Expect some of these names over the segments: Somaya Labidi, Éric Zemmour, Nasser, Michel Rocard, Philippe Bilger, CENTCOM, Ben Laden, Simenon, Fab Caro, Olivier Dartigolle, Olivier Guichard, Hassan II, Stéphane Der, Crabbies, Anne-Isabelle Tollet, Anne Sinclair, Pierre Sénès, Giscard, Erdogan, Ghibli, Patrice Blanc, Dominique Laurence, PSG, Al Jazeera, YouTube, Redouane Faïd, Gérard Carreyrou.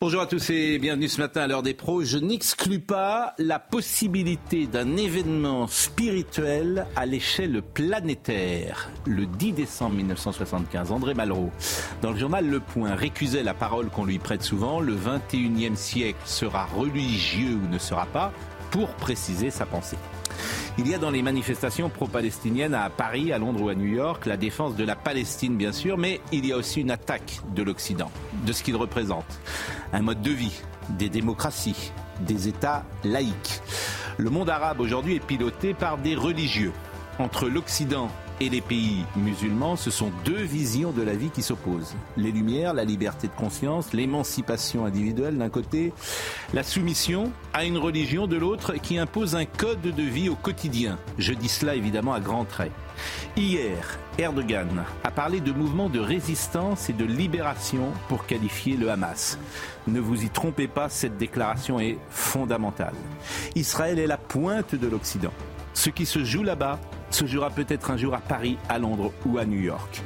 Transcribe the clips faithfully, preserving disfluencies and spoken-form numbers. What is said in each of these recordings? Bonjour à tous et bienvenue ce matin à l'heure des pros. Je n'exclus pas la possibilité d'un événement spirituel à l'échelle planétaire. Le dix décembre mille neuf cent soixante-quinze, André Malraux, dans le journal Le Point, récusait la parole qu'on lui prête souvent. Le vingt et unième siècle sera religieux ou ne sera pas, pour préciser sa pensée. Il y a dans les manifestations pro-palestiniennes à Paris, à Londres ou à New York, la défense de la Palestine bien sûr, mais il y a aussi une attaque de l'Occident, de ce qu'il représente. Un mode de vie, des démocraties, des États laïques. Le monde arabe aujourd'hui est piloté par des religieux. Entre l'Occident et les pays musulmans, ce sont deux visions de la vie qui s'opposent. Les Lumières, la liberté de conscience, l'émancipation individuelle d'un côté, la soumission à une religion de l'autre qui impose un code de vie au quotidien. Je dis cela évidemment à grands traits. Hier, Erdogan a parlé de mouvements de résistance et de libération pour qualifier le Hamas. Ne vous y trompez pas, cette déclaration est fondamentale. Israël est la pointe de l'Occident. Ce qui se joue là-bas se jouera peut-être un jour à Paris, à Londres ou à New York.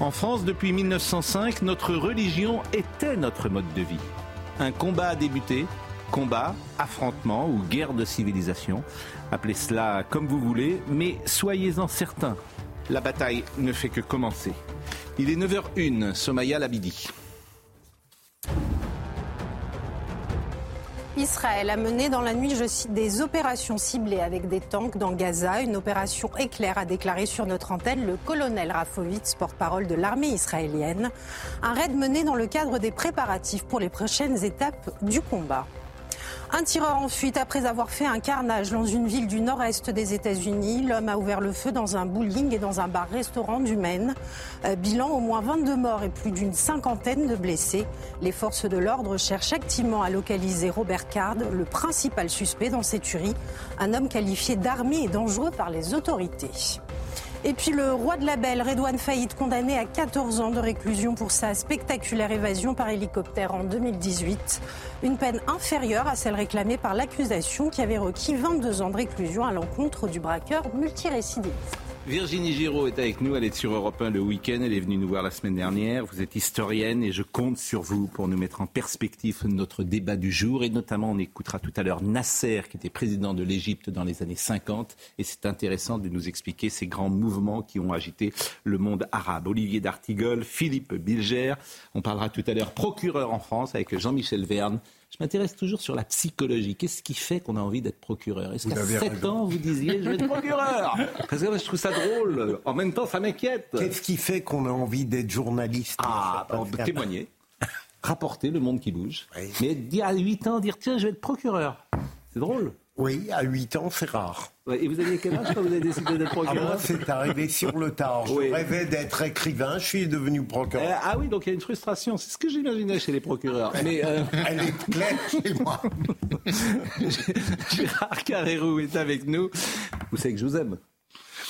En France, depuis mille neuf cent cinq, notre religion était notre mode de vie. Un combat a débuté, combat, affrontement ou guerre de civilisation. Appelez cela comme vous voulez, mais soyez-en certains, la bataille ne fait que commencer. Il est neuf heures zéro un, Somaya Labidi. Israël a mené dans la nuit, je cite, des opérations ciblées avec des tanks dans Gaza. Une opération éclair, a déclaré sur notre antenne le colonel Rafovitz, porte-parole de l'armée israélienne. Un raid mené dans le cadre des préparatifs pour les prochaines étapes du combat. Un tireur en fuite après avoir fait un carnage dans une ville du nord-est des États-Unis. L'homme a ouvert le feu dans un bowling et dans un bar-restaurant du Maine. Bilan, au moins vingt-deux morts et plus d'une cinquantaine de blessés. Les forces de l'ordre cherchent activement à localiser Robert Card, le principal suspect dans ces tueries. Un homme qualifié d'armé et dangereux par les autorités. Et puis le roi de la Belle, Redouane Faïd, condamné à quatorze ans de réclusion pour sa spectaculaire évasion par hélicoptère en deux mille dix-huit. Une peine inférieure à celle réclamée par l'accusation qui avait requis vingt-deux ans de réclusion à l'encontre du braqueur multirécidiviste. Virginie Giraud est avec nous, elle est sur Europe un le week-end, elle est venue nous voir la semaine dernière. Vous êtes historienne et je compte sur vous pour nous mettre en perspective notre débat du jour. Et notamment, on écoutera tout à l'heure Nasser, qui était président de l'Égypte dans les années cinquante. Et c'est intéressant de nous expliquer ces grands mouvements qui ont agité le monde arabe. Olivier Dartigolle, Philippe Bilger, on parlera tout à l'heure procureur en France avec Jean-Michel Verne. Je m'intéresse toujours sur la psychologie. Qu'est-ce qui fait qu'on a envie d'être procureur? Est-ce qu'à sept ans, vous disiez « je vais être procureur » Parce que moi, je trouve ça drôle. En même temps, ça m'inquiète. Qu'est-ce qui fait qu'on a envie d'être journaliste? Ah, bah, témoigner, rapporter le monde qui bouge. Oui. Mais à huit ans, dire « tiens, je vais être procureur ». C'est drôle. Oui, à huit ans, c'est rare. Ouais, et vous aviez quel âge quand vous avez décidé d'être procureur? Ah, moi, c'est arrivé sur le tard. Je oui. rêvais d'être écrivain, je suis devenu procureur. Euh, ah oui, donc il y a une frustration. C'est ce que j'imaginais chez les procureurs. Mais, euh... Elle est claire chez moi. Gérard Carreyrou est avec nous. Vous savez que je vous aime.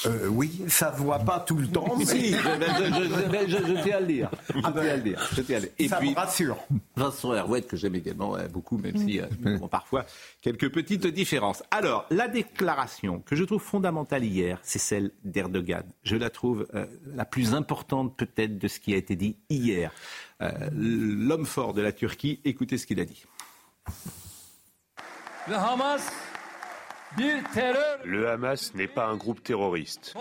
Euh, oui, ça ne voit pas tout le temps. Mais... si, je, je, je, je, je, je tiens à le dire. Je tiens à le dire. Je tiens à le dire. Et ça puis, me rassure. Vincent Herouet, que j'aime également euh, beaucoup, même si euh, bon, parfois quelques petites différences. Alors, la déclaration que je trouve fondamentale hier, c'est celle d'Erdogan. Je la trouve euh, la plus importante peut-être de ce qui a été dit hier. Euh, l'homme fort de la Turquie, écoutez ce qu'il a dit. Le Hamas... Le Hamas n'est pas un groupe terroriste.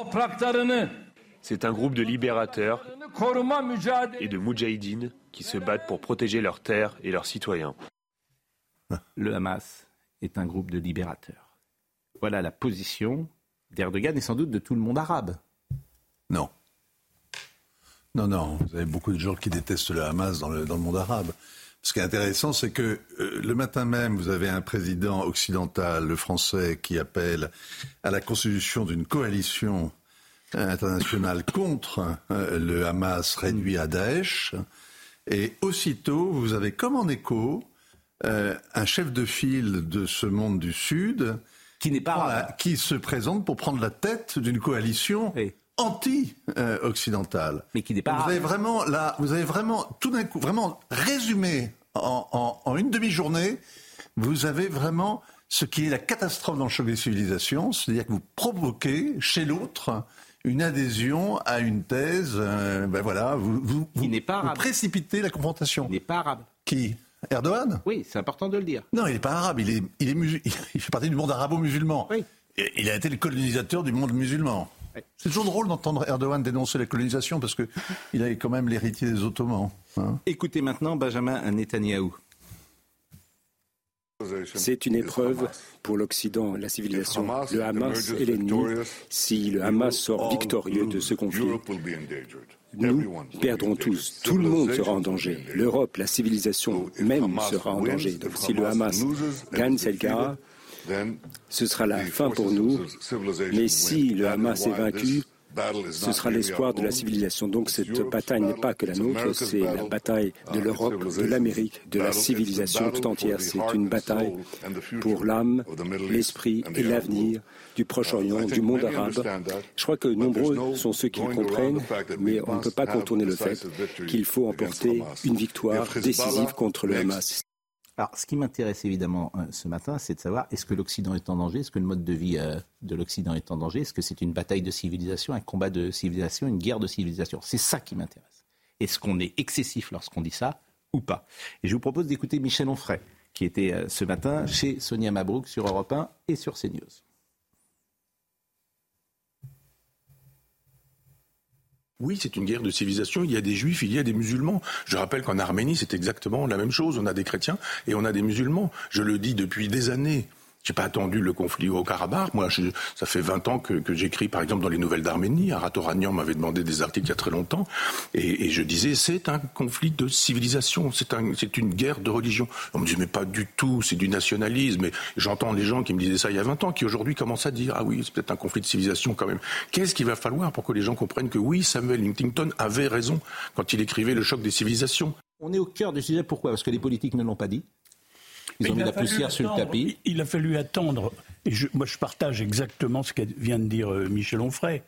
C'est un groupe de libérateurs et de moudjahidines qui se battent pour protéger leurs terres et leurs citoyens. Le Hamas est un groupe de libérateurs. Voilà la position d'Erdogan et sans doute de tout le monde arabe. Non. Non, non. Vous avez beaucoup de gens qui détestent le Hamas dans le, dans le monde arabe. Ce qui est intéressant, c'est que euh, le matin même, vous avez un président occidental, le français, qui appelle à la constitution d'une coalition internationale contre euh, le Hamas réduit à Daesh. Et aussitôt, vous avez comme en écho euh, un chef de file de ce monde du Sud qui, n'est pas la, qui se présente pour prendre la tête d'une coalition oui. anti-occidentale. Mais qui n'est pas vous avez vraiment là, vous avez vraiment tout d'un coup, vraiment résumé en, en, en une demi-journée, vous avez vraiment ce qui est la catastrophe dans le choc des civilisations, c'est-à-dire que vous provoquez chez l'autre une adhésion à une thèse, euh, ben voilà, vous, vous, vous, n'est pas vous précipitez la confrontation. Il n'est pas arabe. Qui ? Erdogan ? Oui, c'est important de le dire. Non, il n'est pas arabe, il, est, il, est musul... il fait partie du monde arabo-musulman. Oui. Il a été le colonisateur du monde musulman. Oui. C'est toujours drôle d'entendre Erdogan dénoncer la colonisation parce qu'il est quand même l'héritier des Ottomans. Hein. Écoutez maintenant Benjamin Netanyahu. C'est une épreuve pour l'Occident, la civilisation. Le Hamas est l'ennemi. Si le Hamas sort victorieux de ce conflit, nous perdrons tous. Tout le monde sera en danger. L'Europe, la civilisation même sera en danger. Donc si le Hamas gagne cette guerre, ce sera la fin pour nous. Mais si le Hamas est vaincu, ce sera l'espoir de la civilisation. Donc cette bataille n'est pas que la nôtre, c'est la bataille de l'Europe, de l'Amérique, de la civilisation tout entière. C'est une bataille pour l'âme, l'esprit et l'avenir du Proche-Orient, du monde arabe. Je crois que nombreux sont ceux qui le comprennent, mais on ne peut pas contourner le fait qu'il faut emporter une victoire décisive contre le Hamas. Alors, ce qui m'intéresse évidemment euh, ce matin, c'est de savoir est-ce que l'Occident est en danger ? Est-ce que le mode de vie euh, de l'Occident est en danger ? Est-ce que c'est une bataille de civilisation, un combat de civilisation, une guerre de civilisation ? C'est ça qui m'intéresse. Est-ce qu'on est excessif lorsqu'on dit ça ou pas ? Et je vous propose d'écouter Michel Onfray, qui était euh, ce matin chez Sonia Mabrouk sur Europe un et sur CNews. Oui, c'est une guerre de civilisation. Il y a des juifs, il y a des musulmans. Je rappelle qu'en Arménie, c'est exactement la même chose. On a des chrétiens et on a des musulmans. Je le dis depuis des années. J'ai pas attendu le conflit au Karabakh. Moi, je, ça fait vingt ans que, que j'écris, par exemple, dans les Nouvelles d'Arménie. Arat Oranian m'avait demandé des articles il y a très longtemps. Et, et je disais, c'est un conflit de civilisation. C'est, un, c'est une guerre de religion. On me dit, mais pas du tout, c'est du nationalisme. Et j'entends les gens qui me disaient ça il y a vingt ans, qui aujourd'hui commencent à dire, ah oui, c'est peut-être un conflit de civilisation quand même. Qu'est-ce qu'il va falloir pour que les gens comprennent que oui, Samuel Huntington avait raison quand il écrivait Le choc des civilisations ? On est au cœur du sujet. Pourquoi ? Parce que les politiques ne l'ont pas dit. Ils ont mis la poussière sur le tapis. Il a fallu attendre. Et je, moi, je partage exactement ce que vient de dire Michel Onfray.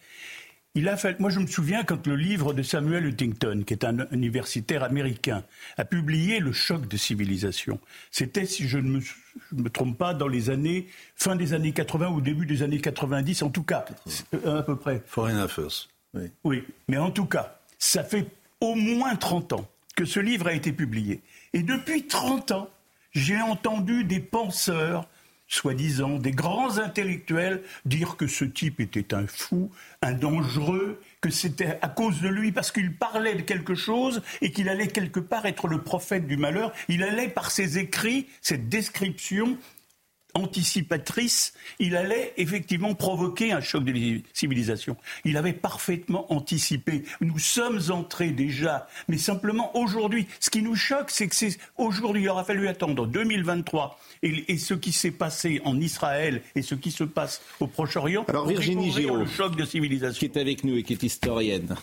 Il a fallu, moi, je me souviens quand le livre de Samuel Huntington, qui est un universitaire américain, a publié Le choc des civilisations. C'était, si je ne me, je me trompe pas, dans les années fin des années quatre-vingts ou début des années quatre-vingt-dix, en tout cas, à peu près. Foreign Affairs. Oui. Oui, mais en tout cas, ça fait au moins trente ans que ce livre a été publié. Et depuis trente ans. J'ai entendu des penseurs, soi-disant, des grands intellectuels, dire que ce type était un fou, un dangereux, que c'était à cause de lui, parce qu'il parlait de quelque chose et qu'il allait quelque part être le prophète du malheur. Il allait, par ses écrits, cette description anticipatrice, il allait effectivement provoquer un choc de civilisation. Il avait parfaitement anticipé. Nous sommes entrés déjà, mais simplement aujourd'hui. Ce qui nous choque, c'est que c'est aujourd'hui, il aura fallu attendre deux mille vingt-trois et, et ce qui s'est passé en Israël et ce qui se passe au Proche-Orient. Alors Virginie Giraud, le choc de civilisation, qui est avec nous et qui est historienne.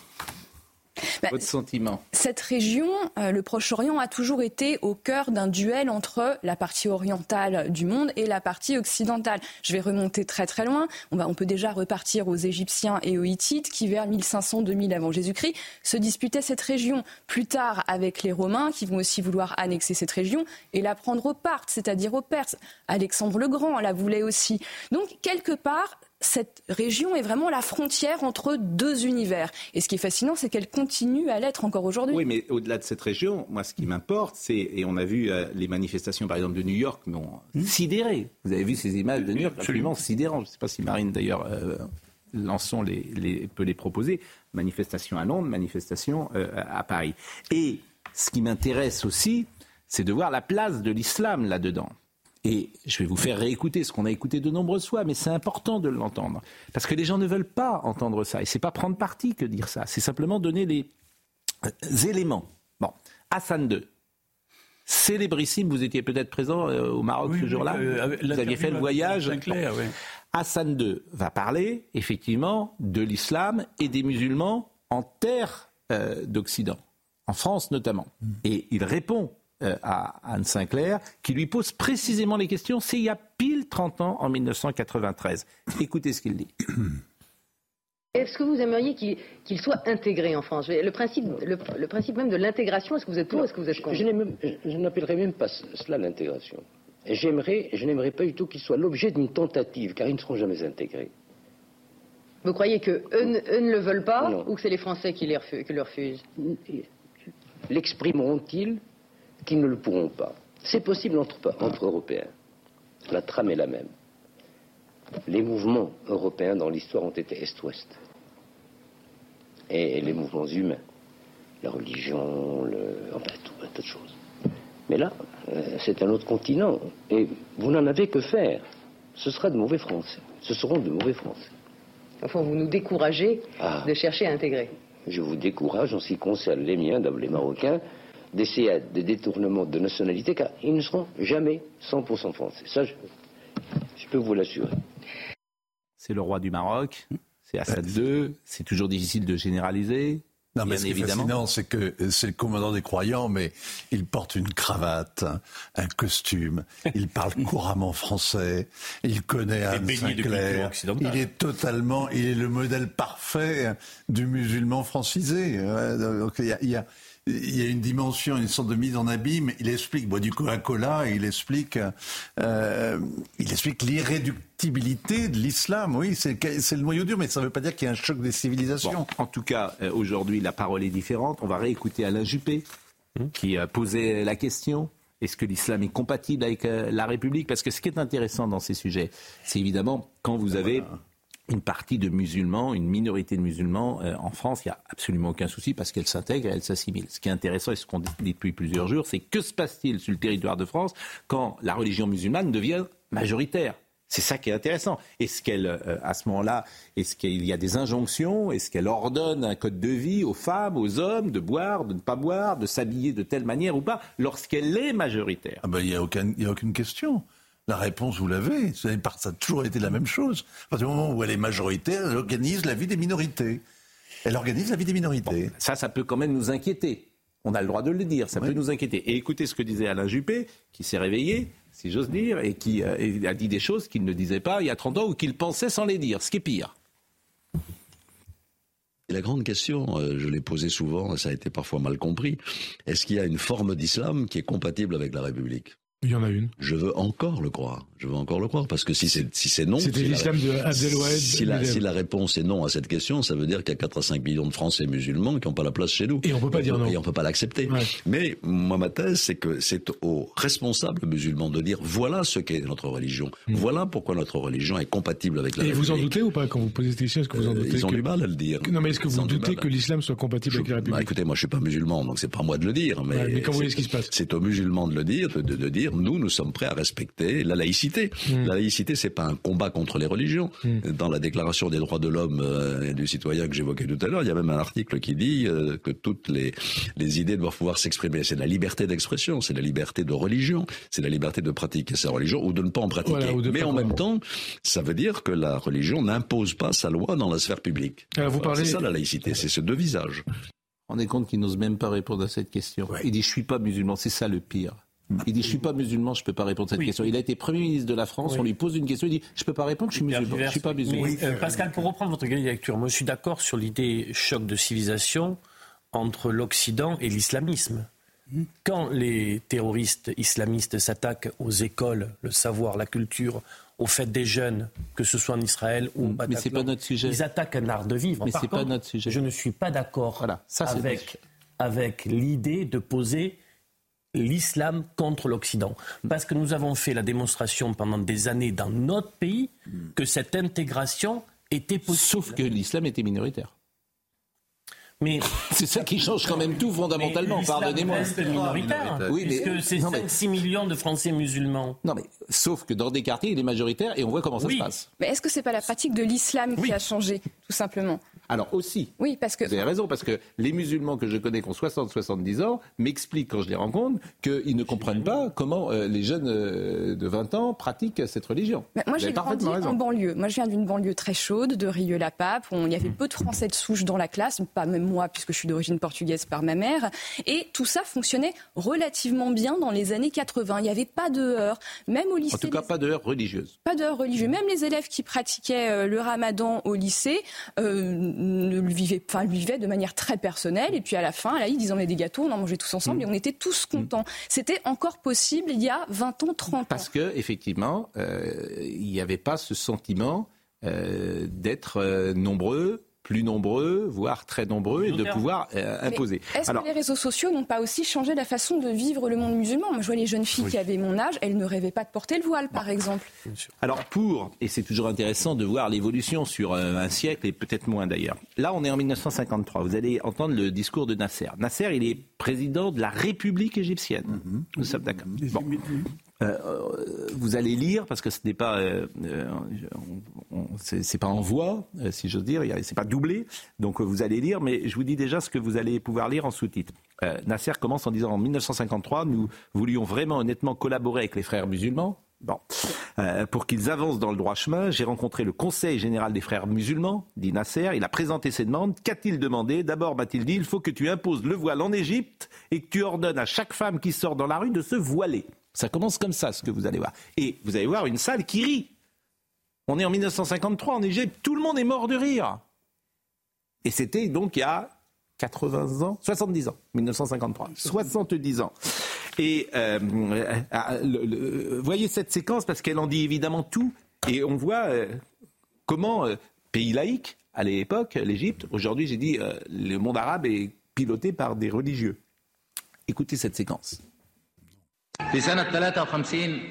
Ben, votre sentiment. Cette région, euh, le Proche-Orient, a toujours été au cœur d'un duel entre la partie orientale du monde et la partie occidentale. Je vais remonter très très loin. On, va, on peut déjà repartir aux Égyptiens et aux Hittites qui, vers mille cinq cents à deux mille avant Jésus-Christ, se disputaient cette région. Plus tard, avec les Romains, qui vont aussi vouloir annexer cette région et la prendre aux Parthes, c'est-à-dire aux Perses. Alexandre le Grand la voulait aussi. Donc, quelque part, cette région est vraiment la frontière entre deux univers. Et ce qui est fascinant, c'est qu'elle continue à l'être encore aujourd'hui. Oui, mais au-delà de cette région, moi, ce qui m'importe, c'est, et on a vu euh, les manifestations, par exemple, de New York, m'ont mmh. sidéré. Vous avez vu ces images de New York absolument, absolument sidérantes. Je ne sais pas si Marine, d'ailleurs, euh, Lançon les, les, peut les proposer. Manifestation à Londres, manifestation euh, à Paris. Et ce qui m'intéresse aussi, c'est de voir la place de l'islam là-dedans. Et je vais vous faire réécouter ce qu'on a écouté de nombreuses fois, mais c'est important de l'entendre. Parce que les gens ne veulent pas entendre ça. Et ce n'est pas prendre parti que dire ça. C'est simplement donner les éléments. Bon, Hassan deux. Célébrissime, vous étiez peut-être présent au Maroc oui, ce jour-là. Euh, vous aviez fait le voyage. Sinclair, bon. Oui. Hassan deux va parler, effectivement, de l'islam et des musulmans en terre euh, d'Occident, en France notamment. Et il répond euh, à Anne Sinclair, qui lui pose précisément les questions. C'est il y a pile trente ans, en mille neuf cent quatre-vingt-treize. Écoutez ce qu'il dit. Est-ce que vous aimeriez qu'il, qu'il soit intégré en France ? Le principe, le, le principe même de l'intégration, est-ce que vous êtes pour ou est-ce que vous êtes contre ? Je, je, je n'appellerais même pas cela l'intégration. J'aimerais, je n'aimerais pas du tout qu'ils soient l'objet d'une tentative, car ils ne seront jamais intégrés. Vous croyez qu'eux eux ne le veulent pas, non. Ou que c'est les Français qui, les refusent, qui le refusent ? L'exprimeront-ils qu'ils ne le pourront pas ? C'est possible entre, entre Européens. La trame est la même. Les mouvements européens dans l'histoire ont été Est-Ouest. Et les mouvements humains, la religion, le... enfin, tout, un tas de choses. Mais là, euh, c'est un autre continent. Et vous n'en avez que faire. Ce sera de mauvais Français. Ce seront de mauvais Français. Enfin, vous nous découragez ah, de chercher à intégrer. Je vous décourage, en ce qui concerne les miens, les Marocains, d'essayer des détournements de nationalité, car ils ne seront jamais cent pour cent Français. Ça, je, je peux vous l'assurer. C'est le roi du Maroc, c'est Assad deux, c'est toujours difficile de généraliser. Non, mais bien ce qui évidemment. Est fascinant, c'est que c'est le commandant des croyants, mais il porte une cravate, un costume, il parle couramment français, il connaît Anne Sinclair, il est totalement, il est le modèle parfait du musulman francisé. Donc il y a, il y a, il y a une dimension, une sorte de mise en abîme. Il explique, bon, du Coca-Cola, il explique, euh, il explique l'irréductibilité de l'islam. Oui, c'est, c'est le noyau dur, mais ça ne veut pas dire qu'il y a un choc des civilisations. Bon, en tout cas, aujourd'hui, la parole est différente. On va réécouter Alain Juppé, qui posait la question. Est-ce que l'islam est compatible avec la République ? Parce que ce qui est intéressant dans ces sujets, c'est évidemment quand vous avez... Voilà. Une partie de musulmans, une minorité de musulmans euh, en France, il n'y a absolument aucun souci parce qu'elle s'intègre et elle s'assimile. Ce qui est intéressant et ce qu'on dit depuis plusieurs jours, c'est que se passe-t-il sur le territoire de France quand la religion musulmane devient majoritaire ? C'est ça qui est intéressant. Est-ce qu'elle, euh, à ce moment-là, est-ce qu'il y a des injonctions ? Est-ce qu'elle ordonne un code de vie aux femmes, aux hommes, de boire, de ne pas boire, de s'habiller de telle manière ou pas, lorsqu'elle est majoritaire ? Ah ben, il n'y a aucun, il n'y a aucune question. La réponse, vous l'avez, ça a toujours été la même chose. À partir du moment où elle est majoritaire, elle organise la vie des minorités. Elle organise la vie des minorités. Bon, ça, ça peut quand même nous inquiéter. On a le droit de le dire, ça oui. peut nous inquiéter. Et écoutez ce que disait Alain Juppé, qui s'est réveillé, si j'ose dire, et qui euh, a dit des choses qu'il ne disait pas il y a trente ans ou qu'il pensait sans les dire, ce qui est pire. La grande question, je l'ai posée souvent, et ça a été parfois mal compris, est-ce qu'il y a une forme d'islam qui est compatible avec la République ? Il y en a une. Je veux encore le croire. Je veux encore le croire parce que si c'est si c'est non, c'était si l'islam la, de Abdelwahid. Si la, si la réponse est non à cette question, ça veut dire qu'il y a quatre à cinq millions de Français musulmans qui n'ont pas la place chez nous. Et on peut pas on dire peut, non. Et on peut pas l'accepter. Ouais. Mais moi ma thèse c'est que c'est aux responsables musulmans de dire voilà ce qu'est notre religion. Mmh. Voilà pourquoi notre religion est compatible avec la. Et République. Vous en doutez ou pas quand vous posez cette question ? Est-ce que vous en doutez ? euh, Ils ont que... du mal à le dire. Non mais est-ce que ils vous doutez que l'islam soit compatible je... avec la République ? Bah, écoutez, moi je suis pas musulman donc c'est pas à moi de le dire. Mais, ouais, mais quand vous voyez ce qui se passe, c'est aux musulmans de le dire, de, de, de dire. Nous, nous sommes prêts à respecter la laïcité. Mmh. La laïcité, c'est pas un combat contre les religions. Mmh. Dans la Déclaration des droits de l'homme et du citoyen que j'évoquais tout à l'heure, il y a même un article qui dit que toutes les, les idées doivent pouvoir s'exprimer. C'est la liberté d'expression, c'est la liberté de religion, c'est la liberté de pratiquer sa religion ou de ne pas en pratiquer. Voilà, mais en même temps, ça veut dire que la religion n'impose pas sa loi dans la sphère publique. Alors, vous parlez... C'est ça la laïcité, c'est ce deux visages. On est compte qu'il n'ose même pas répondre à cette question. Ouais. Il dit « je suis pas musulman », c'est ça le pire. Il dit « je ne suis pas musulman, je ne peux pas répondre à cette oui. question ». Il a été Premier ministre de la France, oui. on lui pose une question, il dit « je ne peux pas répondre, je suis musulman, je ne suis pas musulman oui. ». Euh, Pascal, pour reprendre votre grille de lecture, moi je suis d'accord sur l'idée choc de civilisation entre l'Occident et l'islamisme. Quand les terroristes islamistes s'attaquent aux écoles, le savoir, la culture, aux fêtes des jeunes, que ce soit en Israël ou au Bataclan, mais c'est pas notre sujet. Ils attaquent un art de vivre. Mais Par c'est contre, pas notre sujet. Je ne suis pas d'accord voilà. Ça, c'est avec, avec l'idée de poser... l'islam contre l'Occident. Parce que nous avons fait la démonstration pendant des années dans notre pays que cette intégration était possible. Sauf que l'islam était minoritaire. Mais c'est ça qui change quand même tout fondamentalement, pardonnez-moi. L'islam reste minoritaire, oui, mais... puisque c'est mais... cinq à six millions de Français musulmans. Non mais, sauf que dans des quartiers, il est majoritaire et on voit comment ça oui. se passe. Mais est-ce que c'est pas la pratique de l'islam oui. qui a changé, tout simplement ? Alors aussi, oui, parce que... vous avez raison, parce que les musulmans que je connais qui ont soixante à soixante-dix ans m'expliquent quand je les rencontre qu'ils ne comprennent pas comment euh, les jeunes euh, de vingt ans pratiquent cette religion. Bah, moi vous j'ai grandi raison. en banlieue. Moi je viens d'une banlieue très chaude, de Rieux-la-Pape. Il y avait peu de Français de souche dans la classe, pas même moi puisque je suis d'origine portugaise par ma mère. Et tout ça fonctionnait relativement bien dans les années quatre-vingts. Il n'y avait pas de heurts, même au lycée. En tout cas, les... pas de heurts religieuses. Pas de heurts religieuses. Même les élèves qui pratiquaient le ramadan au lycée euh, le vivaient, enfin, le vivaient de manière très personnelle. Et puis à la fin, là, ils disaient on a des gâteaux, on en mangeait tous ensemble mmh. et on était tous contents. Mmh. C'était encore possible il y a vingt ans, trente ans. Parce qu'effectivement, euh, il n'y avait pas ce sentiment euh, d'être euh, nombreux, plus nombreux, voire très nombreux, et de pouvoir euh, imposer. Mais est-ce Alors, que les réseaux sociaux n'ont pas aussi changé la façon de vivre le monde musulman ? Moi, je vois les jeunes filles oui. qui avaient mon âge, elles ne rêvaient pas de porter le voile, non. par exemple. Alors pour, et c'est toujours intéressant de voir l'évolution sur euh, un siècle, et peut-être moins d'ailleurs. Là, on est en dix-neuf cent cinquante-trois. Vous allez entendre le discours de Nasser. Nasser, il est président de la République égyptienne. Mm-hmm. Nous sommes d'accord. Bon. Euh, vous allez lire, parce que ce n'est pas, euh, euh, on, on, c'est, c'est pas en voix, euh, si j'ose dire, c'est pas doublé, donc euh, vous allez lire, mais je vous dis déjà ce que vous allez pouvoir lire en sous-titres. Euh, Nasser commence en disant, en dix-neuf cent cinquante-trois, nous voulions vraiment honnêtement collaborer avec les frères musulmans, bon. Euh, pour qu'ils avancent dans le droit chemin, j'ai rencontré le Conseil général des frères musulmans, dit Nasser, il a présenté ses demandes, qu'a-t-il demandé ? D'abord, m'a-t-il dit, il faut que tu imposes le voile en Égypte et que tu ordonnes à chaque femme qui sort dans la rue de se voiler. Ça commence comme ça, ce que vous allez voir. Et vous allez voir une salle qui rit. On est en dix-neuf cent cinquante-trois, en Égypte, tout le monde est mort de rire. Et c'était donc il y a quatre-vingts ans, soixante-dix ans, dix-neuf cent cinquante-trois, soixante-dix ans. Et euh, euh, le, le, voyez cette séquence, parce qu'elle en dit évidemment tout. Et on voit euh, comment, euh, pays laïque, à l'époque, l'Égypte, aujourd'hui j'ai dit, euh, le monde arabe est piloté par des religieux. Écoutez cette séquence. في سنة ثلاثة وخمسين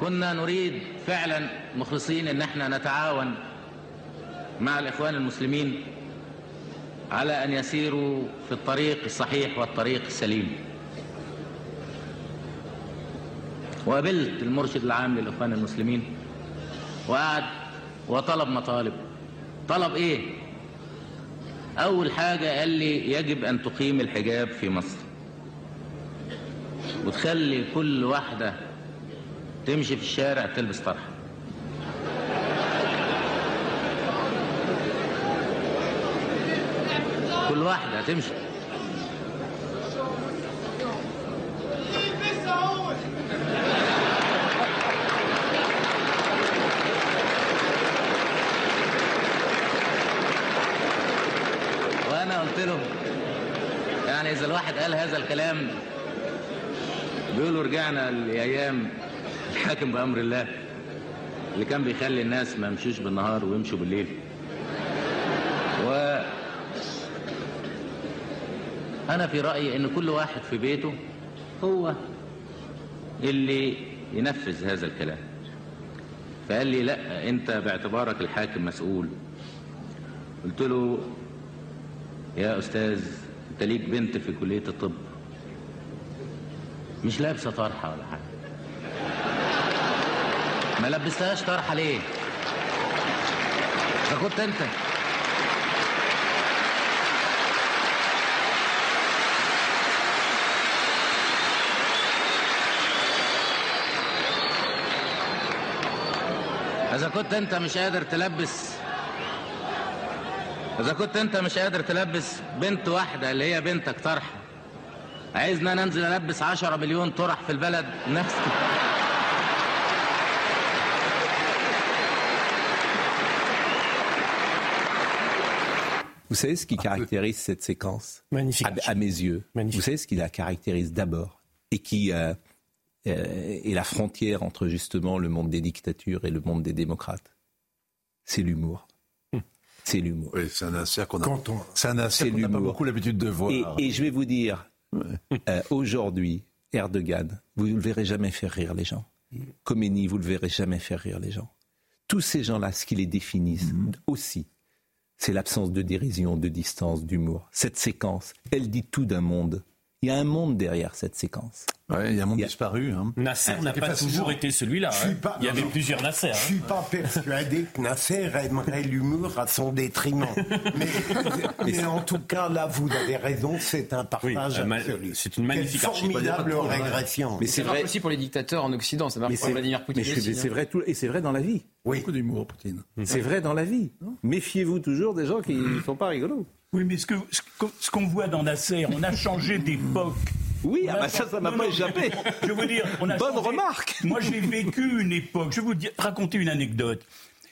كنا نريد فعلا مخلصين ان احنا نتعاون مع الاخوان المسلمين على ان يسيروا في الطريق الصحيح والطريق السليم. وقابلت المرشد العام للاخوان المسلمين وقعد وطلب مطالب. طلب ايه؟ اول حاجة قال لي يجب ان تقيم الحجاب في مصر. وتخلي كل واحدة تمشي في الشارع تلبس طرحة. كل واحدة هتمشي. وأنا قلت له يعني إذا الواحد قال هذا الكلام بيقولوا رجعنا لأيام الحاكم بأمر الله اللي كان بيخلي الناس ما يمشوش بالنهار ويمشوا بالليل. وأنا في رأيي إن كل واحد في بيته هو اللي ينفذ هذا الكلام. فقال لي لأ أنت باعتبارك الحاكم مسؤول. قلت له يا أستاذ أنت ليك بنت في كلية الطب. مش لابسه طرحه ولا حاجه. ما لبستهاش طرحه ليه؟ ده كنت انت. اذا كنت انت مش قادر تلبس اذا كنت انت مش قادر تلبس بنت واحده اللي هي بنتك طرحه. عايزنا ننزل ألبس عشرة مليون طرح في البلد نفسي. Vous savez ce qui caractérise cette séquence ? Magnifique. À, à mes yeux. Magnifique. Vous savez ce qui la caractérise d'abord et qui euh, euh, est la frontière entre justement le monde des dictatures et le monde des démocrates ? C'est l'humour. C'est l'humour. Oui, c'est un insert qu'on n'a pas beaucoup l'habitude de voir. Et, et je vais vous dire... Euh, aujourd'hui, Erdogan, vous ne le verrez jamais faire rire les gens. Khomeini, vous ne le verrez jamais faire rire les gens. Tous ces gens-là, ce qui les définissent mm-hmm. aussi, c'est l'absence de dérision, de distance, d'humour. Cette séquence, elle dit tout d'un monde. Il y a un monde derrière cette séquence. Ouais, il y a un monde a... disparu. Hein. Nasser n'a pas façon, toujours été celui-là. Hein. Pas, il y avait non, plusieurs Nasser. Je ne hein. suis pas persuadé que Nasser aimerait l'humour à son détriment. mais, mais en tout cas, là, vous avez raison, c'est un partage oui, absolu. C'est une magnifique formidable régression. Mais c'est, c'est vrai aussi pour les dictateurs en Occident. Ça marche pour Vladimir Poutine. Mais c'est, c'est vrai tout, et c'est vrai dans la vie. Oui. Beaucoup d'humour, Poutine. Mmh. C'est vrai dans la vie. Non. Méfiez-vous toujours des gens qui ne sont pas rigolos. Oui, mais ce, que, ce qu'on voit dans Nasser, on a changé d'époque. Oui, ah bah ça, ça m'a non, pas échappé. Je veux dire, on a bonne changé. Remarque. Moi, j'ai vécu une époque. Je vais vous dire, raconter une anecdote.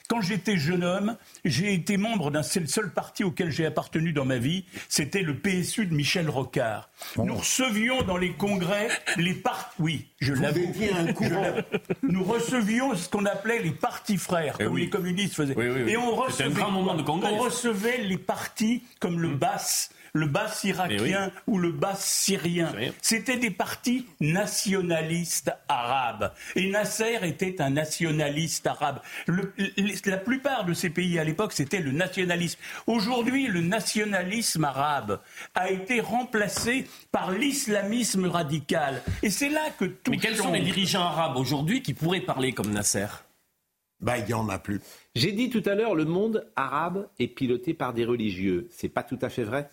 Quand j'étais jeune homme, j'ai été membre d'un seul, seul parti auquel j'ai appartenu dans ma vie. C'était le P S U de Michel Rocard. Bon. Nous recevions dans les congrès les partis... Oui, je vous l'avoue. Un coup, je l'avoue. Nous recevions ce qu'on appelait les partis frères, eh comme oui. les communistes faisaient. Oui, oui, oui. Et on recevait, un grand moment de congrès, on recevait les partis comme le Baas... le Baas irakien oui. ou le Baas syrien. C'était des partis nationalistes arabes. Et Nasser était un nationaliste arabe. Le, le, la plupart de ces pays à l'époque, c'était le nationalisme. Aujourd'hui, le nationalisme arabe a été remplacé par l'islamisme radical. Et c'est là que tout... Mais quels sont les dirigeants arabes aujourd'hui qui pourraient parler comme Nasser ? Ben, il n'y en a plus. J'ai dit tout à l'heure, le monde arabe est piloté par des religieux. C'est pas tout à fait vrai ?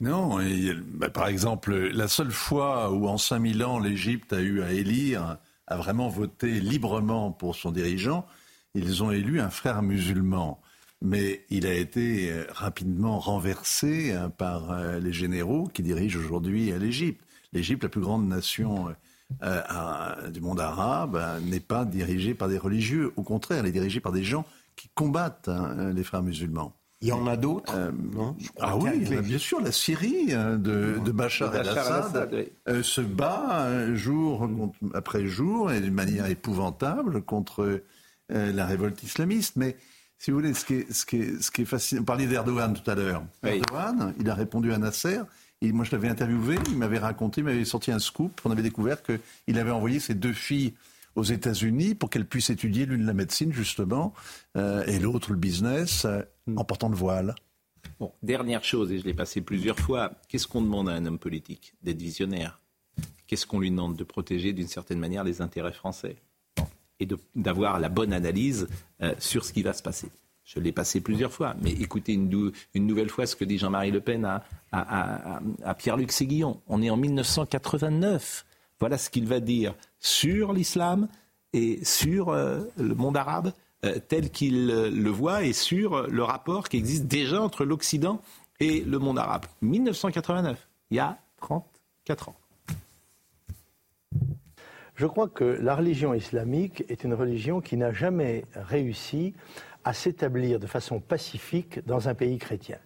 Non, et, bah, par exemple, la seule fois où en cinq mille ans l'Égypte a eu à élire, a vraiment voté librement pour son dirigeant, ils ont élu un frère musulman. Mais il a été rapidement renversé hein, par euh, les généraux qui dirigent aujourd'hui l'Égypte. L'Égypte, la plus grande nation euh, à, du monde arabe, euh, n'est pas dirigée par des religieux. Au contraire, elle est dirigée par des gens qui combattent hein, les frères musulmans. Il y en a d'autres euh, non je crois Ah oui, les... bien sûr, la Syrie de, de Bachar el-Assad oui. euh, se bat euh, jour après jour et d'une manière épouvantable contre euh, la révolte islamiste. Mais si vous voulez, ce qui est, ce qui est, ce qui est fascinant... On parlait d'Erdogan tout à l'heure. Oui. Erdogan, il a répondu à Nasser. Et moi, je l'avais interviewé, il m'avait raconté, il m'avait sorti un scoop. On avait découvert qu'il avait envoyé ses deux filles aux États-Unis pour qu'elles puissent étudier l'une la médecine, justement, euh, et l'autre le business... Euh, en portant le voile. Bon, dernière chose, et je l'ai passé plusieurs fois, qu'est-ce qu'on demande à un homme politique ? D'être visionnaire. Qu'est-ce qu'on lui demande ? De protéger d'une certaine manière les intérêts français et de, d'avoir la bonne analyse euh, sur ce qui va se passer. Je l'ai passé plusieurs fois, mais écoutez une, dou- une nouvelle fois ce que dit Jean-Marie Le Pen à, à, à, à Pierre-Luc Séguillon. On est en dix-neuf cent quatre-vingt-neuf. Voilà ce qu'il va dire sur l'islam et sur euh, le monde arabe. Euh, tel qu'il euh, le voit, et sur euh, le rapport qui existe déjà entre l'Occident et le monde arabe. dix-neuf cent quatre-vingt-neuf, il y a trente-quatre ans. Je crois que la religion islamique est une religion qui n'a jamais réussi à s'établir de façon pacifique dans un pays chrétien.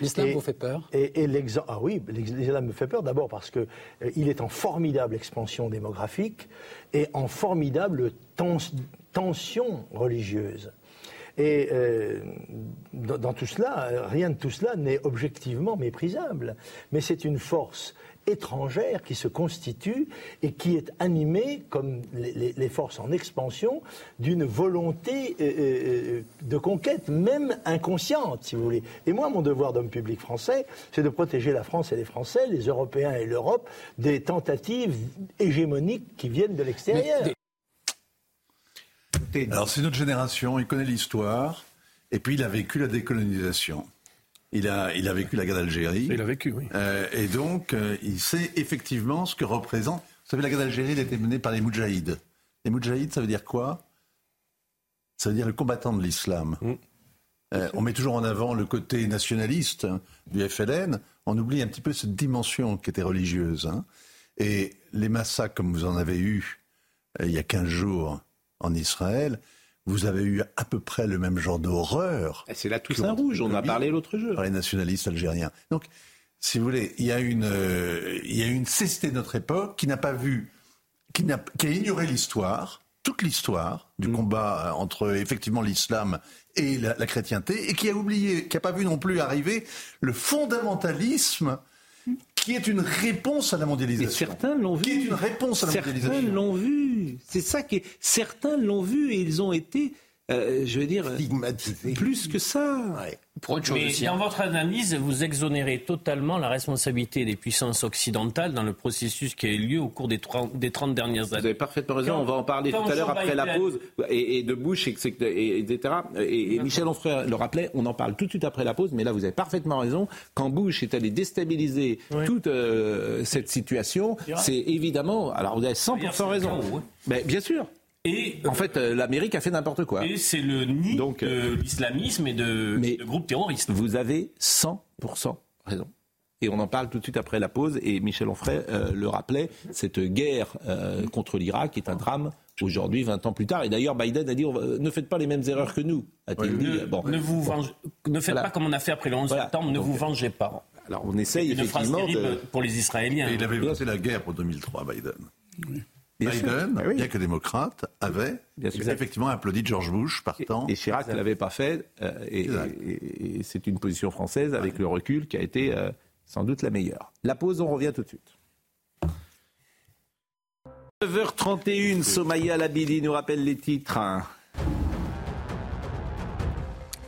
L'islam et, vous fait peur et, et l'exemple, ah oui, l'islam me fait peur d'abord parce que euh, il est en formidable expansion démographique et en formidable tension. Tension religieuse. Et euh, dans, dans tout cela, rien de tout cela n'est objectivement méprisable. Mais c'est une force étrangère qui se constitue et qui est animée, comme les, les forces en expansion, d'une volonté euh, de conquête, même inconsciente, si vous voulez. Et moi, mon devoir d'homme public français, c'est de protéger la France et les Français, les Européens et l'Europe, des tentatives hégémoniques qui viennent de l'extérieur. Mais, des... Alors c'est notre génération, il connaît l'histoire, et puis il a vécu la décolonisation. Il a, il a vécu la guerre d'Algérie. Il a vécu, oui. Euh, et donc, euh, il sait effectivement ce que représente... Vous savez, la guerre d'Algérie, elle était menée par les moudjahides. Les moudjahides, ça veut dire quoi ? Ça veut dire le combattant de l'islam. Mmh. Euh, on met toujours en avant le côté nationaliste hein, du F L N. On oublie un petit peu cette dimension qui était religieuse. Hein. Et les massacres, comme vous en avez eu euh, il y a quinze jours... en Israël, vous avez eu à peu près le même genre d'horreur. Et c'est la Toussaint Rouge, on a parlé l'autre jour. Par les nationalistes algériens. Donc, si vous voulez, il y a une, euh, il y a une cécité de notre époque qui n'a pas vu, qui, n'a, qui a ignoré l'histoire, toute l'histoire du mmh. combat entre effectivement l'islam et la, la chrétienté, et qui a oublié, qui n'a pas vu non plus arriver le fondamentalisme qui est une réponse à la mondialisation. Et certains l'ont vu. Qui est une réponse à la certains mondialisation. Certains l'ont vu. C'est ça qui est... Certains l'ont vu et ils ont été Euh, je veux dire, stigmatisé. Plus que ça. Ouais. Pour autre chose mais aussi, dans hein. votre analyse, vous exonérez totalement la responsabilité des puissances occidentales dans le processus qui a eu lieu au cours des trente, des trente dernières années. Vous avez parfaitement raison, quand, on va en parler tout à l'heure après la pause, et, et de Bush, et, et, et cetera. Et, et Michel Onfray le rappelait, on en parle tout de suite après la pause, mais là vous avez parfaitement raison, quand Bush est allé déstabiliser oui. toute euh, cette situation, c'est évidemment, alors vous avez cent pour cent raison. Chaos, hein. Mais bien sûr. Et, en fait, l'Amérique a fait n'importe quoi. Et c'est le nid donc, de l'islamisme et de, mais de groupes terroristes. Vous avez cent pour cent raison. Et on en parle tout de suite après la pause. Et Michel Onfray euh, le rappelait, cette guerre euh, contre l'Irak est un drame aujourd'hui, vingt ans plus tard. Et d'ailleurs, Biden a dit, on va, ne faites pas les mêmes erreurs que nous. A-t-il dit. Ne, bon. ne, vous venge, ne faites voilà. pas comme on a fait après le onze voilà. septembre, ne donc, vous vengez pas. Alors on essaye effectivement... De... pour les Israéliens. Et il avait lancé la guerre en deux mille trois, Biden. Oui. Biden, bien, bien que démocrate, avait effectivement applaudi George Bush partant. Et Chirac ne l'avait pas fait. Euh, et, et, et c'est une position française avec ouais. le recul qui a été euh, sans doute la meilleure. La pause, on revient tout de suite. neuf heures trente et une, Somaya Labidi nous rappelle les titres. Hein.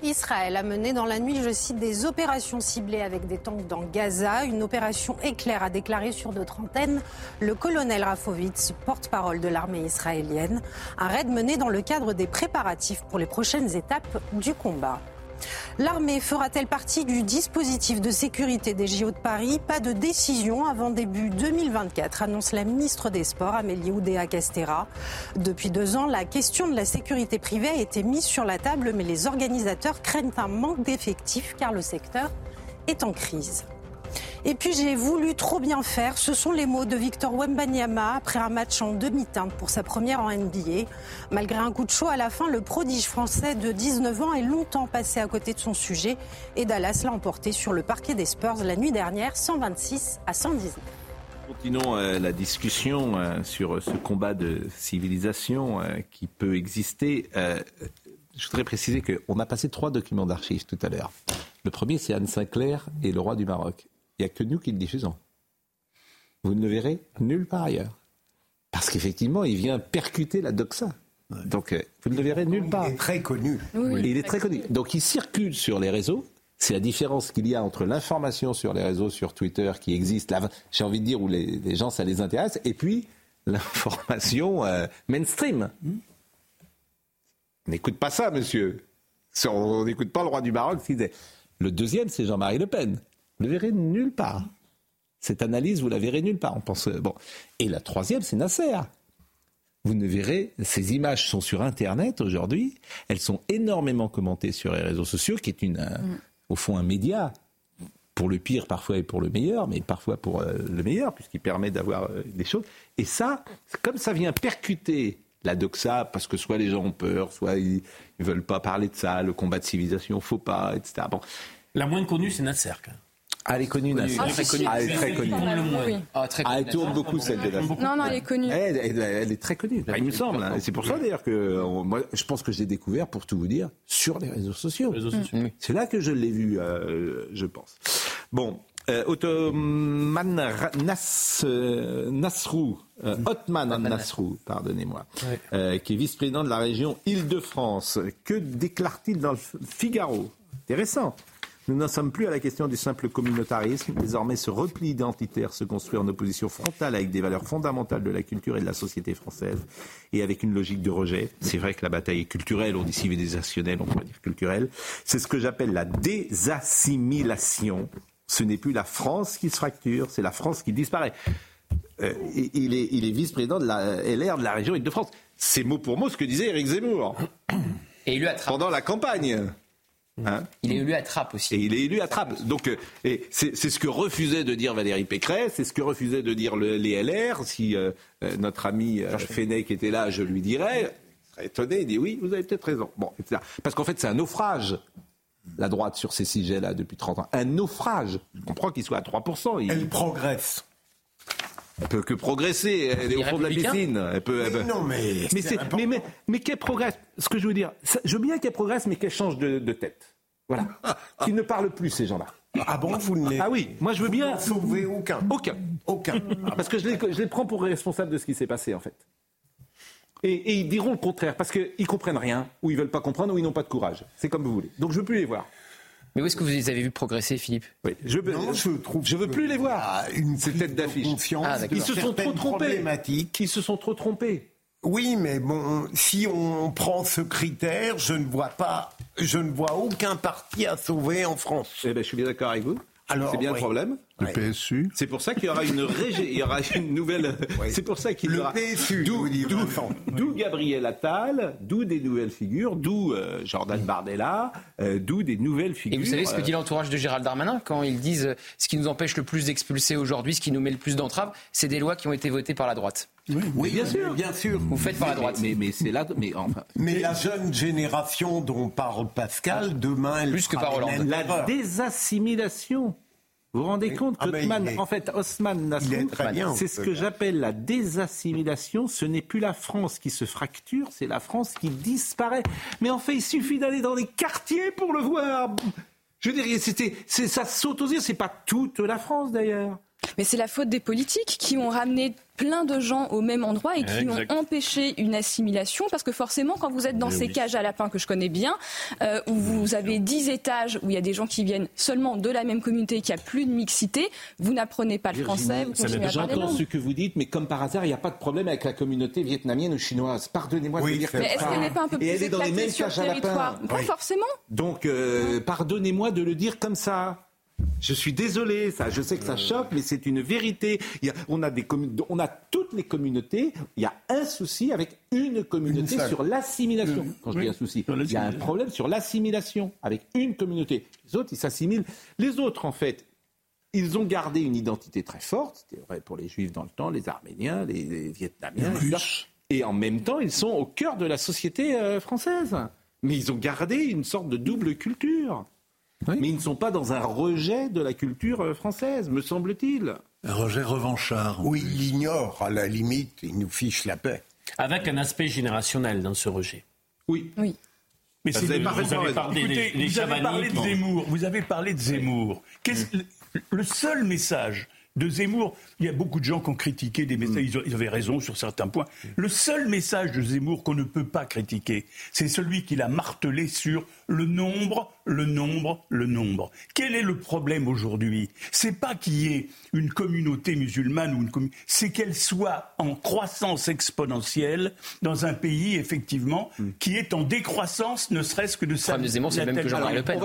Israël a mené dans la nuit, je cite, des opérations ciblées avec des tanks dans Gaza. Une opération éclair a déclaré sur notre antenne le colonel Rafovitz, porte-parole de l'armée israélienne. Un raid mené dans le cadre des préparatifs pour les prochaines étapes du combat. L'armée fera-t-elle partie du dispositif de sécurité des J O de Paris ? Pas de décision avant début deux mille vingt-quatre, annonce la ministre des Sports, Amélie Oudéa-Castéra. Depuis deux ans, la question de la sécurité privée a été mise sur la table, mais les organisateurs craignent un manque d'effectifs car le secteur est en crise. Et puis j'ai voulu trop bien faire, ce sont les mots de Victor Wembanyama après un match en demi-teinte pour sa première en N B A. Malgré un coup de chaud à la fin, le prodige français de dix-neuf ans est longtemps passé à côté de son sujet et Dallas l'a emporté sur le parquet des Spurs la nuit dernière, cent vingt-six à cent dix-neuf. Continuons euh, la discussion euh, sur ce combat de civilisation euh, qui peut exister. Euh, je voudrais préciser qu'on a passé trois documents d'archives tout à l'heure. Le premier, c'est Anne Sinclair et le roi du Maroc. Il n'y a que nous qui le diffusons. Vous ne le verrez nulle part ailleurs. Parce qu'effectivement, il vient percuter la doxa. Ouais. Donc, euh, vous ne le verrez nulle part. Il est très connu. Oui, il est très connu. Donc, il circule sur les réseaux. C'est la différence qu'il y a entre l'information sur les réseaux, sur Twitter, qui existe, là, j'ai envie de dire, où les, les gens, ça les intéresse, et puis l'information euh, mainstream. On n'écoute pas ça, monsieur. On n'écoute pas le roi du Maroc. Le deuxième, c'est Jean-Marie Le Pen. Vous ne le verrez nulle part. Cette analyse, vous la verrez nulle part. On pense, bon. Et la troisième, c'est Nasser. Vous ne verrez, ces images sont sur Internet aujourd'hui. Elles sont énormément commentées sur les réseaux sociaux, qui est une, un, au fond un média, pour le pire parfois et pour le meilleur, mais parfois pour euh, le meilleur, puisqu'il permet d'avoir euh, des choses. Et ça, comme ça vient percuter la doxa, parce que soit les gens ont peur, soit ils ne veulent pas parler de ça, le combat de civilisation, faut pas, et cetera. Bon. La moins connue, c'est Nasser, quand même. Elle est connue, Nasser. Ah, elle est très connue. Oui. Ah, très connue. Elle tourne beaucoup, celle de Nasser. Non, non, elle est connue. Elle, elle, elle est très connue, il me semble. Hein. C'est pour ça, d'ailleurs, que on, moi, je pense que je l'ai découvert, pour tout vous dire, sur les réseaux sociaux. Les réseaux sociaux. Mmh. C'est là que je l'ai vue, euh, je pense. Bon, euh, Otman Nasrou, euh, Otman Nasrou, pardonnez-moi, ouais. euh, qui est vice-président de la région Île-de-France. Que déclare-t-il dans le Figaro ? Intéressant. Nous n'en sommes plus à la question du simple communautarisme. Désormais, ce repli identitaire se construit en opposition frontale avec des valeurs fondamentales de la culture et de la société française et avec une logique de rejet. C'est vrai que la bataille est culturelle, on dit civilisationnelle, on pourrait dire culturelle. C'est ce que j'appelle la désassimilation. Ce n'est plus la France qui se fracture, c'est la France qui disparaît. Euh, il est, il est vice-président de la L R de la région Île-de-France. C'est mot pour mot ce que disait Éric Zemmour et il lui attrape pendant la campagne. Hein il est élu à Trappes aussi. Et il est élu à Trappes. Donc, euh, et c'est, c'est ce que refusait de dire Valérie Pécresse, c'est ce que refusait de dire le, les L R. Si euh, euh, notre ami euh, Fenech était là, je lui dirais, il serait étonné, il dit oui, vous avez peut-être raison. Bon, et cetera. Parce qu'en fait, c'est un naufrage, la droite, sur ces sujets-là, depuis trente ans. Un naufrage. Je comprends qu'il soit à trois pour cent. Il... Elle progresse. Elle peut que progresser, elle est au fond de la piscine. Elle peut, elle peut... Mais non, mais, mais, c'est, c'est mais, mais, mais qu'elle progresse, ce que je veux dire, ça, je veux bien qu'elle progresse, mais qu'elle change de, de tête. Voilà. Qu'ils ne parlent plus, ces gens-là. Ah bon, vous ne les... Ah oui, moi je veux vous bien... Vous n'en sauvez aucun. Aucun. Aucun. Parce que je les, je les prends pour responsables de ce qui s'est passé, en fait. Et, et ils diront le contraire, parce qu'ils ne comprennent rien, ou ils ne veulent pas comprendre, ou ils n'ont pas de courage. C'est comme vous voulez. Donc je ne veux plus les voir. Mais où est-ce que vous les avez vus progresser, Philippe ? Oui. Je veux, non, je trouve je veux plus les voir. Une cette tête d'affiche. Ah, ils se sont trop trompés. Ils se sont trop trompés. Oui, mais bon, si on prend ce critère, je ne vois pas, je ne vois aucun parti à sauver en France. Eh ben, je suis bien d'accord avec vous. Alors, c'est bien oui. le problème. Le P S U. C'est pour ça qu'il y aura une régi... il y aura une nouvelle. Oui. C'est pour ça qu'il y aura. Le P S U. D'où, d'où, d'où Gabriel Attal, d'où des nouvelles figures, d'où euh, Jordan Bardella, euh, d'où des nouvelles figures. Et vous savez ce que dit l'entourage de Gérald Darmanin quand ils disent euh, ce qui nous empêche le plus d'expulser aujourd'hui, ce qui nous met le plus d'entraves, c'est des lois qui ont été votées par la droite. Oui, oui bien, sûr. bien sûr. Vous faites par la droite. Mais, mais, mais c'est là. Mais enfin. Mais la jeune génération dont parle Pascal, demain, elle plus que par Hollande. La désassimilation. Vous vous rendez compte ah qu'Otman, ben est... en fait, Otman Nasrou, c'est ce que j'appelle la désassimilation. Ce n'est plus la France qui se fracture, c'est la France qui disparaît. Mais en fait, il suffit d'aller dans les quartiers pour le voir. Je veux dire, c'était, c'est, ça saute aux yeux. C'est pas toute la France, d'ailleurs. Mais c'est la faute des politiques qui ont ramené plein de gens au même endroit et qui exact. ont empêché une assimilation. Parce que forcément, quand vous êtes dans oui, ces oui. cages à lapins que je connais bien, euh, où vous avez dix étages, où il y a des gens qui viennent seulement de la même communauté, qui a plus de mixité, vous n'apprenez pas le Virginie, français, vous continuez à parler J'entends ce que vous dites, mais comme par hasard, il n'y a pas de problème avec la communauté vietnamienne ou chinoise. Pardonnez-moi oui, de dire ça. Mais est-ce qu'elle n'est pas un peu plus éclatée sur le territoire ? Pas forcément. Donc, euh, pardonnez-moi de le dire comme ça. Je suis désolé, ça, je sais que ça choque, mais c'est une vérité. Il y a, on, a des commun- on a toutes les communautés, il y a un souci avec une communauté une sur l'assimilation. Mmh. Quand je oui. dis un souci, il y a un problème sur l'assimilation avec une communauté. Les autres, ils s'assimilent. Les autres, en fait, ils ont gardé une identité très forte. C'était vrai pour les Juifs dans le temps, les Arméniens, les, les Vietnamiens, les et en même temps, ils sont au cœur de la société euh, française. Mais ils ont gardé une sorte de double culture. Oui. Mais ils ne sont pas dans un rejet de la culture française, me semble-t-il. Un rejet revanchard. Oui, ils l'ignorent, à la limite, ils nous fichent la paix. Avec un aspect générationnel dans ce rejet. Oui. Oui. Mais c'est vous, avez vous avez parlé Écoutez, les, les vous avez parlé de Zemmour. Vous avez parlé de Zemmour. Qu'est-ce, mmh. le seul message de Zemmour, il y a beaucoup de gens qui ont critiqué des messages, mmh. ils avaient raison sur certains points. Le seul message de Zemmour qu'on ne peut pas critiquer, c'est celui qu'il a martelé sur le nombre, le nombre, le nombre. Quel est le problème aujourd'hui ? C'est pas qu'il y ait une communauté musulmane, ou une commun... c'est qu'elle soit en croissance exponentielle dans un pays, effectivement, mmh. qui est en décroissance, ne serait-ce que de sa... Le problème de Zemmour, c'est le même que Jean-Marie Le Pen.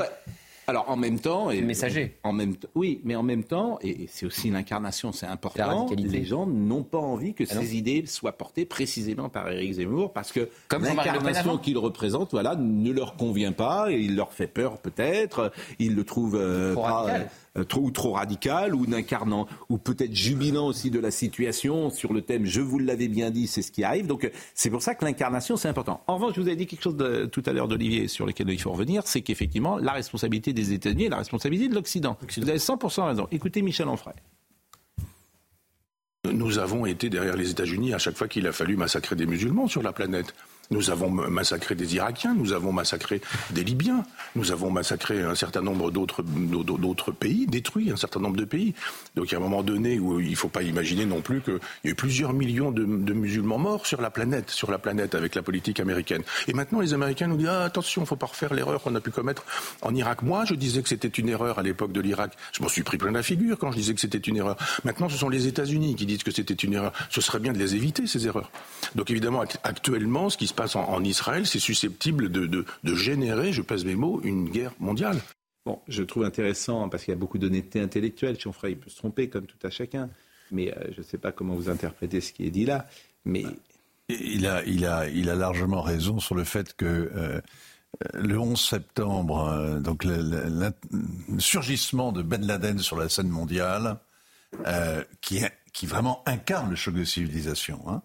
Alors en même temps, et, messager. En même t- oui, mais en même temps, et c'est aussi l'incarnation, c'est important. Les gens n'ont pas envie que Alors, ces idées soient portées précisément par Éric Zemmour, parce que comme l'incarnation qu'il représente, voilà, ne leur convient pas, et il leur fait peur peut-être, ils le trouvent euh, trop pas, euh, trop ou trop radical, ou incarnant, ou peut-être jubilant aussi de la situation sur le thème. Je vous l'avais bien dit, c'est ce qui arrive. Donc c'est pour ça que l'incarnation c'est important. En revanche, je vous avais dit quelque chose de, tout à l'heure d'Olivier sur lequel il faut revenir, c'est qu'effectivement la responsabilité des États-Unis et la responsabilité de l'Occident. L'Occident. Vous avez cent pour cent raison. Écoutez Michel Onfray. Nous avons été derrière les États-Unis à chaque fois qu'il a fallu massacrer des musulmans sur la planète. Nous avons massacré des Irakiens, nous avons massacré des Libyens, nous avons massacré un certain nombre d'autres, d'autres pays, détruit un certain nombre de pays. Donc il y a un moment donné où il ne faut pas imaginer non plus qu'il y a eu plusieurs millions de, de musulmans morts sur la planète, sur la planète avec la politique américaine. Et maintenant les Américains nous disent ah, attention, il ne faut pas refaire l'erreur qu'on a pu commettre en Irak. Moi je disais que c'était une erreur à l'époque de l'Irak. Je m'en suis pris plein la figure quand je disais que c'était une erreur. Maintenant ce sont les États-Unis qui disent que c'était une erreur. Ce serait bien de les éviter ces erreurs. Donc évidemment actuellement ce qui se passe en Israël, c'est susceptible de, de, de générer, je pèse mes mots, une guerre mondiale. Bon, je trouve intéressant, parce qu'il y a beaucoup d'honnêteté intellectuelle, si on ferait, il peut se tromper comme tout à chacun, mais euh, je ne sais pas comment vous interprétez ce qui est dit là, mais... Il a, il a, il a largement raison sur le fait que euh, le onze septembre, euh, donc le, le, le surgissement de Ben Laden sur la scène mondiale, euh, qui, qui vraiment incarne le choc de civilisation, hein.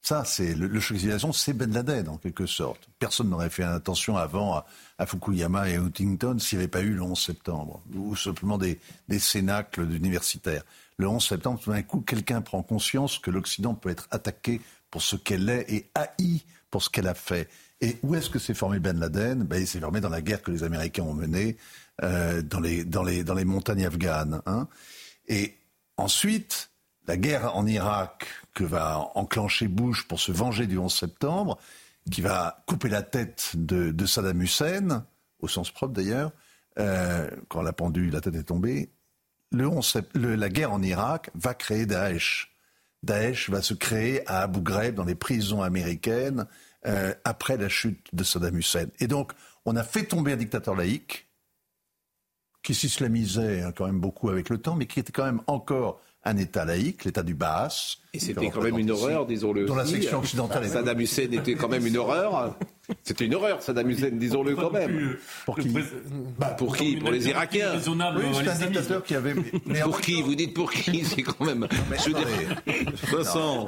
Ça, c'est le, le choc de civilisation, c'est Ben Laden, en quelque sorte. Personne n'aurait fait attention avant à, à Fukuyama et à Huntington s'il n'y avait pas eu le onze septembre, ou simplement des, des cénacles d'universitaires. Le onze septembre, tout d'un coup, quelqu'un prend conscience que l'Occident peut être attaqué pour ce qu'elle est et haï pour ce qu'elle a fait. Et où est-ce que s'est formé Ben Laden ? Ben, il s'est formé dans la guerre que les Américains ont menée euh, dans, les, dans, les, dans les montagnes afghanes. Hein. Et ensuite... la guerre en Irak que va enclencher Bush pour se venger du onze septembre, qui va couper la tête de, de Saddam Hussein, au sens propre d'ailleurs, euh, quand la pendule, la tête est tombée, le onze, le, la guerre en Irak va créer Daesh. Daesh va se créer à Abu Ghraib, dans les prisons américaines, euh, après la chute de Saddam Hussein. Et donc, on a fait tomber un dictateur laïque, qui s'islamisait quand même beaucoup avec le temps, mais qui était quand même encore un État laïque, l'État du Baas. Et c'était quand même une ici, horreur, disons-le. Dans la section occidentale. Saddam Hussein était quand même une horreur. C'était une horreur, Saddam Hussein, disons-le quand même. Pour qui bah, Pour qui Pour les Irakiens. Oui, c'est un dictateur qui avait... Mais pour qui Vous dites pour qui C'est quand même... Non, mais, je veux dire...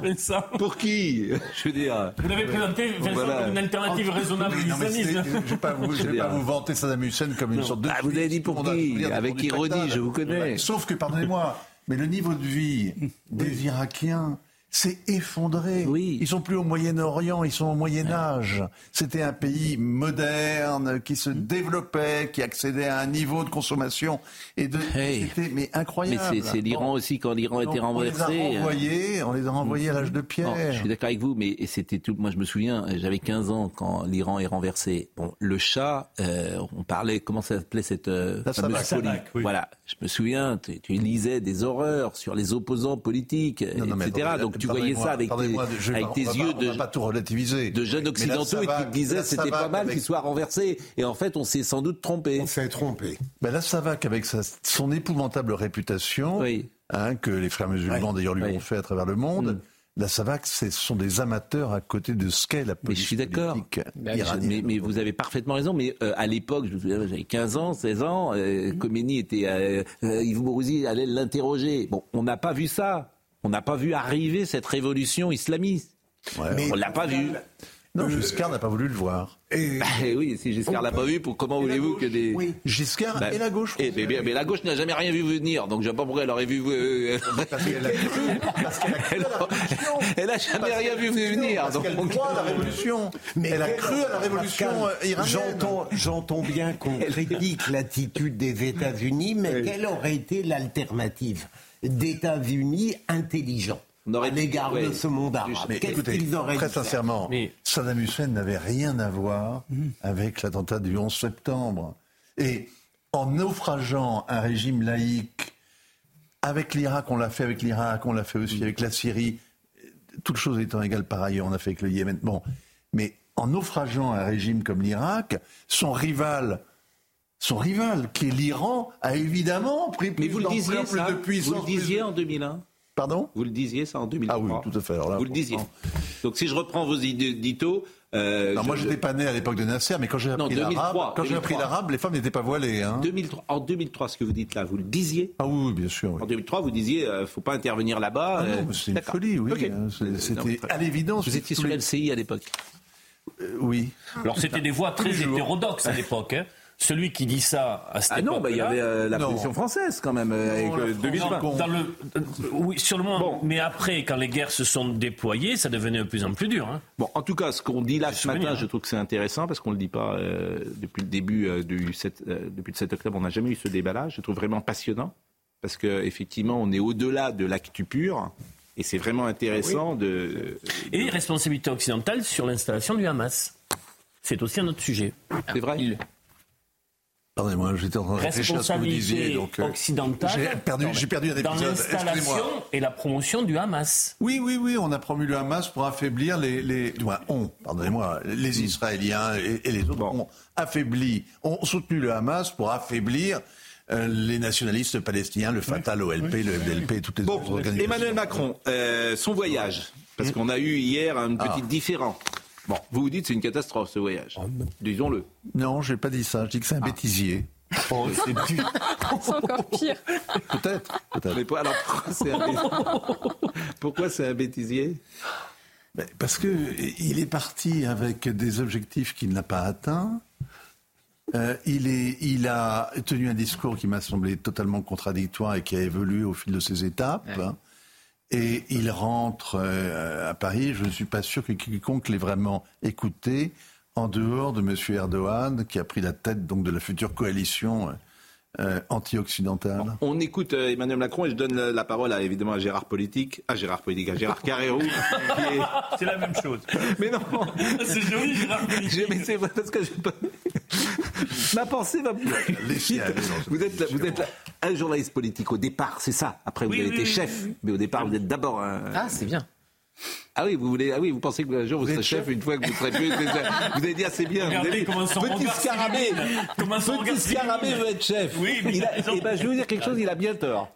Vincent, pour qui Je veux dire... Vous l'avez présenté, Vincent, voilà. comme une alternative en... raisonnable du islamisme. Je ne vais pas vous, je vais pas vous vanter Saddam Hussein comme une non. sorte de... Ah, vous l'avez dit pour qui Avec ironie, je vous connais. Sauf que, pardonnez-moi, mais le niveau de vie des Irakiens... C'est effondré. Oui. Ils sont plus au Moyen-Orient, ils sont au Moyen-Âge. C'était un pays moderne, qui se développait, qui accédait à un niveau de consommation. Et de... Hey. C'était mais incroyable. Mais c'est, c'est l'Iran aussi, quand l'Iran Donc, était renversé. On les a renvoyés, on les a renvoyés à l'âge de pierre. Non, je suis d'accord avec vous, mais c'était tout. Moi, je me souviens, j'avais quinze ans quand l'Iran est renversé. Bon, le Shah, euh, on parlait, comment ça s'appelait cette euh, fameuse folie. Oui. Voilà. Je me souviens, tu, tu lisais des horreurs sur les opposants politiques, non, non, et cetera. Attendez, Donc, Tu voyais ça avec tes, je, avec tes yeux pas, de, pas tout relativiser. de jeunes occidentaux et tu te disais c'était pas mal avec... qu'il soit renversé. Et en fait, on s'est sans doute trompé. On s'est trompé. Ben là, Savak, avec sa, son épouvantable réputation, oui. hein, que les frères musulmans oui. d'ailleurs lui oui. ont fait à travers le monde, mm. La Savak, ce sont des amateurs à côté de ce qu'est la politique. Je suis d'accord. Mais, mais, mais vous avez parfaitement raison. Mais euh, à l'époque, je vous souviens, j'avais quinze ans, seize ans, euh, mm. Khomeini était. Euh, euh, Yves Mourouzi allait l'interroger. Bon, on n'a pas vu ça. On n'a pas vu arriver cette révolution islamiste. Ouais, on ne l'a pas vu. Non, Giscard n'a pas voulu le voir. Et... Bah, oui, si Giscard ne oh, l'a pas vu, pour, comment voulez-vous que des... Oui, Giscard bah, et la gauche. Et, mais, mais, mais la gauche n'a jamais rien vu venir, donc je ne sais pas pourquoi elle aurait vu... Euh, parce qu'elle a... Parce qu'elle a cru à la révolution. Elle n'a jamais parce rien vu venir. Parce donc... qu'elle croit à la révolution. Mais elle a cru à la révolution iranienne. J'entends, j'entends bien qu'on critique l'attitude des États-Unis, mais oui. quelle aurait été l'alternative d'États-Unis intelligents à l'égard ouais. de ce monde arabe. Mais Qu'est-ce écoutez, qu'ils auraient très sincèrement, mais... Saddam Hussein n'avait rien à voir mmh. avec l'attentat du onze septembre. Et en naufrageant un régime laïque, avec l'Irak, on l'a fait avec l'Irak, on l'a fait aussi mmh. avec la Syrie, toutes choses étant égales par ailleurs, on a fait avec le Yémen. Bon, mais en naufrageant un régime comme l'Irak, son rival... Son rival, qui est l'Iran, a évidemment pris plus d'ampleur, plus de puissance. Vous le disiez en deux mille un. Pardon ? Vous le disiez ça en deux mille trois. Ah oui, tout à fait. Alors là, vous le disiez. Donc si je reprends vos éditos... Euh, non, je... moi j'étais pas né à l'époque de Nasser, mais quand j'ai appris, non, deux mille trois, l'arabe, quand j'ai appris l'arabe, les femmes n'étaient pas voilées. Hein. deux mille trois, en deux mille trois, ce que vous dites là, vous le disiez ? Ah oui, oui bien sûr. Oui. En deux mille trois, vous disiez, euh, faut pas intervenir là-bas. Ah non, mais c'est euh, une folie, oui. Okay. C'est, c'était non, à l'évidence. Vous étiez sous l'L C I à l'époque ? Oui. Alors c'était des voix très hétérodoxes à l'époque, hein. Celui qui dit ça à cette ah époque-là... Ah non, bah, il y avait euh, la position française, quand même, euh, non, avec deux mille vingt. Dans, dans le, euh, oui, sur le moment, bon. Mais après, quand les guerres se sont déployées, ça devenait de plus en plus dur. Hein. Bon, en tout cas, ce qu'on dit là ce matin, je trouve que c'est intéressant, parce qu'on ne le dit pas euh, depuis le début, euh, du sept, euh, depuis le sept octobre, on n'a jamais eu ce débat-là. Je trouve vraiment passionnant, parce qu'effectivement, on est au-delà de l'actu pur, et c'est vraiment intéressant oui. de, de... Et de... responsabilité occidentale sur l'installation du Hamas. C'est aussi un autre sujet. C'est vrai il... Pardonnez-moi, j'étais en train de réfléchir à ce que vous disiez. Donc, euh, occidentale j'ai perdu, j'ai perdu un épisode. Dans l'installation Excusez-moi. et la promotion du Hamas. Oui, oui, oui, on a promu le Hamas pour affaiblir les... les enfin, on, pardonnez-moi, les Israéliens et, et les autres bon. ont affaibli, ont soutenu le Hamas pour affaiblir euh, les nationalistes palestiniens, le Fatah, oui. l'O L P, oui. le F D L P, et toutes les bon, autres organisations. Emmanuel Macron, euh, son voyage, parce qu'on a eu hier une petite ah. différence. Bon, vous vous dites que c'est une catastrophe ce voyage, disons-le. Non, je n'ai pas dit ça, je dis que c'est un ah. bêtisier. Oh, c'est, c'est encore pire. Peut-être, peut-être. Mais pour, alors, pourquoi c'est un bêtisier, pourquoi c'est un bêtisier ? Ben, parce qu'il est parti avec des objectifs qu'il n'a pas atteints. Euh, il, est, il a tenu un discours qui m'a semblé totalement contradictoire et qui a évolué au fil de ses étapes. Ouais. Et il rentre euh, à Paris. Je ne suis pas sûr que quiconque l'ait vraiment écouté, en dehors de M. Erdogan, qui a pris la tête donc de la future coalition euh, anti-occidentale. On écoute euh, Emmanuel Macron et je donne la, la parole à, évidemment à Gérard Politique, à Gérard Politique, à Gérard Carreyrou. Est... C'est la même chose. Mais non. C'est joli, Gérard Politique. Mais c'est parce que je peux... Ma pensée va plus vite. Vous êtes, là, vous êtes là, un journaliste politique au départ, c'est ça. Après, vous oui, avez oui, été chef, oui. mais au départ, vous êtes d'abord un. Ah, c'est bien. Ah oui, vous voulez, ah oui, vous pensez que un jour vous, vous serez chef, chef une fois que vous serez plus. Vous avez dit ah c'est bien. Regardez vous avez comment petit scarabée, petit scarabée veut être chef. Oui, mais il a, et ben, je vais vous dire quelque chose, il a bien tort.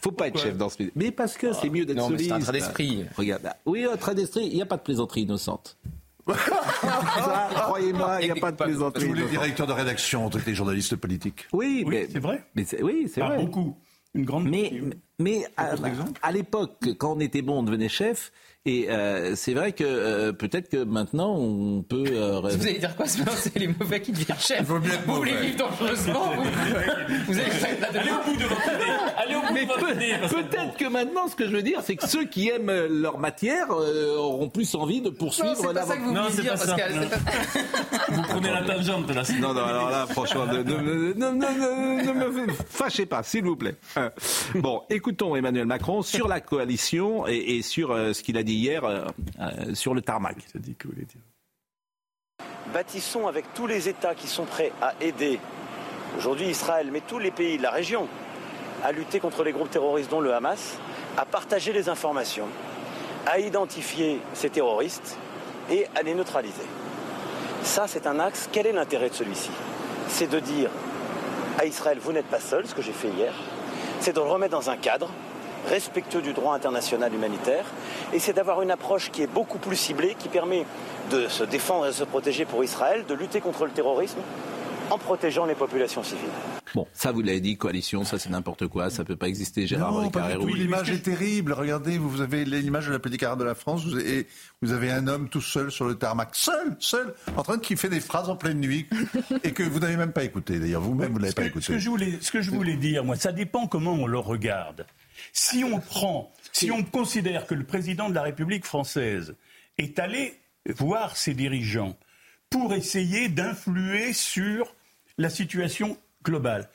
Faut pas Pourquoi être chef dans ce pays. Mais parce que ah, c'est mieux d'être non, soliste. C'est un trait d'esprit. Regarde, oui, un trait d'esprit. Il n'y a pas de plaisanterie innocente. Ça, croyez-moi, il n'y a pas de plaisanterie. Tous les directeurs de rédaction ont été journalistes politiques. Oui, oui mais, c'est vrai. Mais c'est, oui, c'est pas vrai. Beaucoup. Une grande. Mais, partie, oui. mais à, à l'époque, quand on était bon, on devenait chef. Et euh, c'est vrai que euh, peut-être que maintenant on peut. Euh... Vous allez dire quoi ce matin ? C'est les mauvais qui deviennent chefs. Vous voulez vivre dangereusement. Vous allez aller au bout de votre idée. Allez au bout Mais de votre idée. Peut-être que maintenant, ce que je veux dire, c'est que ceux qui aiment leur matière euh, auront plus envie de poursuivre. Non, c'est pas ça que vous voulez dire, Pascal. Vous prenez la tangente là. Non, non, alors là, franchement, ne me fâchez pas, s'il vous plaît. Bon, écoutons Emmanuel Macron sur la coalition et sur ce qu'il a dit. Hier euh, euh, sur le tarmac. Bâtissons avec tous les États qui sont prêts à aider aujourd'hui Israël, mais tous les pays de la région, à lutter contre les groupes terroristes dont le Hamas, à partager les informations, à identifier ces terroristes et à les neutraliser. Ça, c'est un axe. Quel est l'intérêt de celui-ci ? C'est de dire à Israël, vous n'êtes pas seul, ce que j'ai fait hier, c'est de le remettre dans un cadre respectueux du droit international humanitaire, et c'est d'avoir une approche qui est beaucoup plus ciblée, qui permet de se défendre et de se protéger pour Israël, de lutter contre le terrorisme en protégeant les populations civiles. Bon, ça vous l'avez dit, coalition, ça c'est n'importe quoi, ça peut pas exister, Gérard Carreyrou. Non, pas du tout, l'image est terrible, regardez, vous avez l'image de la petite caravane de la France, vous avez, vous avez un homme tout seul sur le tarmac, seul, seul, en train de kiffer des phrases en pleine nuit, et que vous n'avez même pas écouté, d'ailleurs, vous-même vous ne l'avez pas écouté. Ce que je voulais, ce que je voulais dire, moi, ça dépend comment on le regarde. Si on prend, si on considère que le président de la République française est allé voir ses dirigeants pour essayer d'influer sur la situation globale,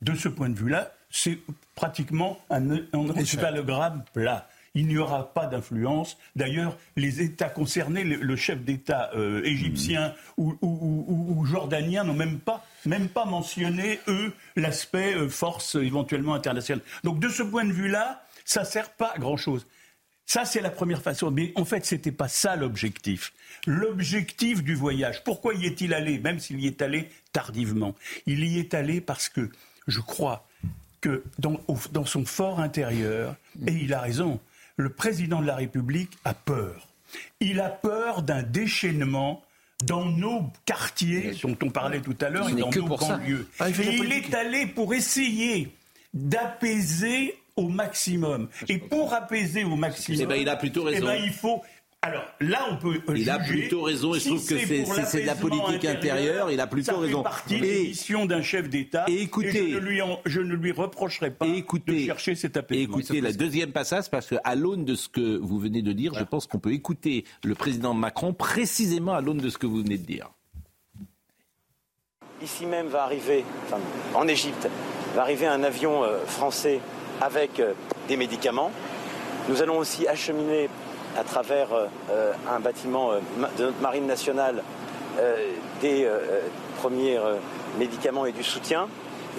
de ce point de vue-là, c'est pratiquement un, un chevalgramme plat. Il n'y aura pas d'influence. D'ailleurs, les États concernés, le, le chef d'État euh, égyptien mmh. ou, ou, ou, ou jordanien n'ont même pas, même pas mentionné, eux, l'aspect euh, force euh, éventuellement internationale. Donc, de ce point de vue-là, ça ne sert pas à grand-chose. Ça, c'est la première façon. Mais en fait, ce n'était pas ça l'objectif. L'objectif du voyage, pourquoi y est-il allé, même s'il y est allé tardivement ? Il y est allé parce que, je crois, que dans, au, dans son fort intérieur, et il a raison, le président de la République a peur. Il a peur d'un déchaînement dans nos quartiers, dont on parlait tout à l'heure, et dans nos banlieues. Et il est allé pour essayer d'apaiser au maximum. Et pour apaiser au maximum, eh ben, il a plutôt raison. Eh ben, il faut... Alors là, on peut. Il juger a plutôt raison, et je si trouve que c'est, c'est, c'est de la politique intérieure, il a plutôt ça raison. Ça fait partie des missions d'un chef d'État, et, écoutez, et je, ne lui en, je ne lui reprocherai pas écoutez, de chercher cet apaisement. Et écoutez, la deuxième passage, parce qu'à l'aune de ce que vous venez de dire, voilà. Je pense qu'on peut écouter le président Macron précisément à l'aune de ce que vous venez de dire. Ici même va arriver, enfin, en Égypte, va arriver un avion euh, français avec euh, des médicaments. Nous allons aussi acheminer à travers euh, un bâtiment euh, de notre marine nationale, euh, des euh, premiers euh, médicaments et du soutien.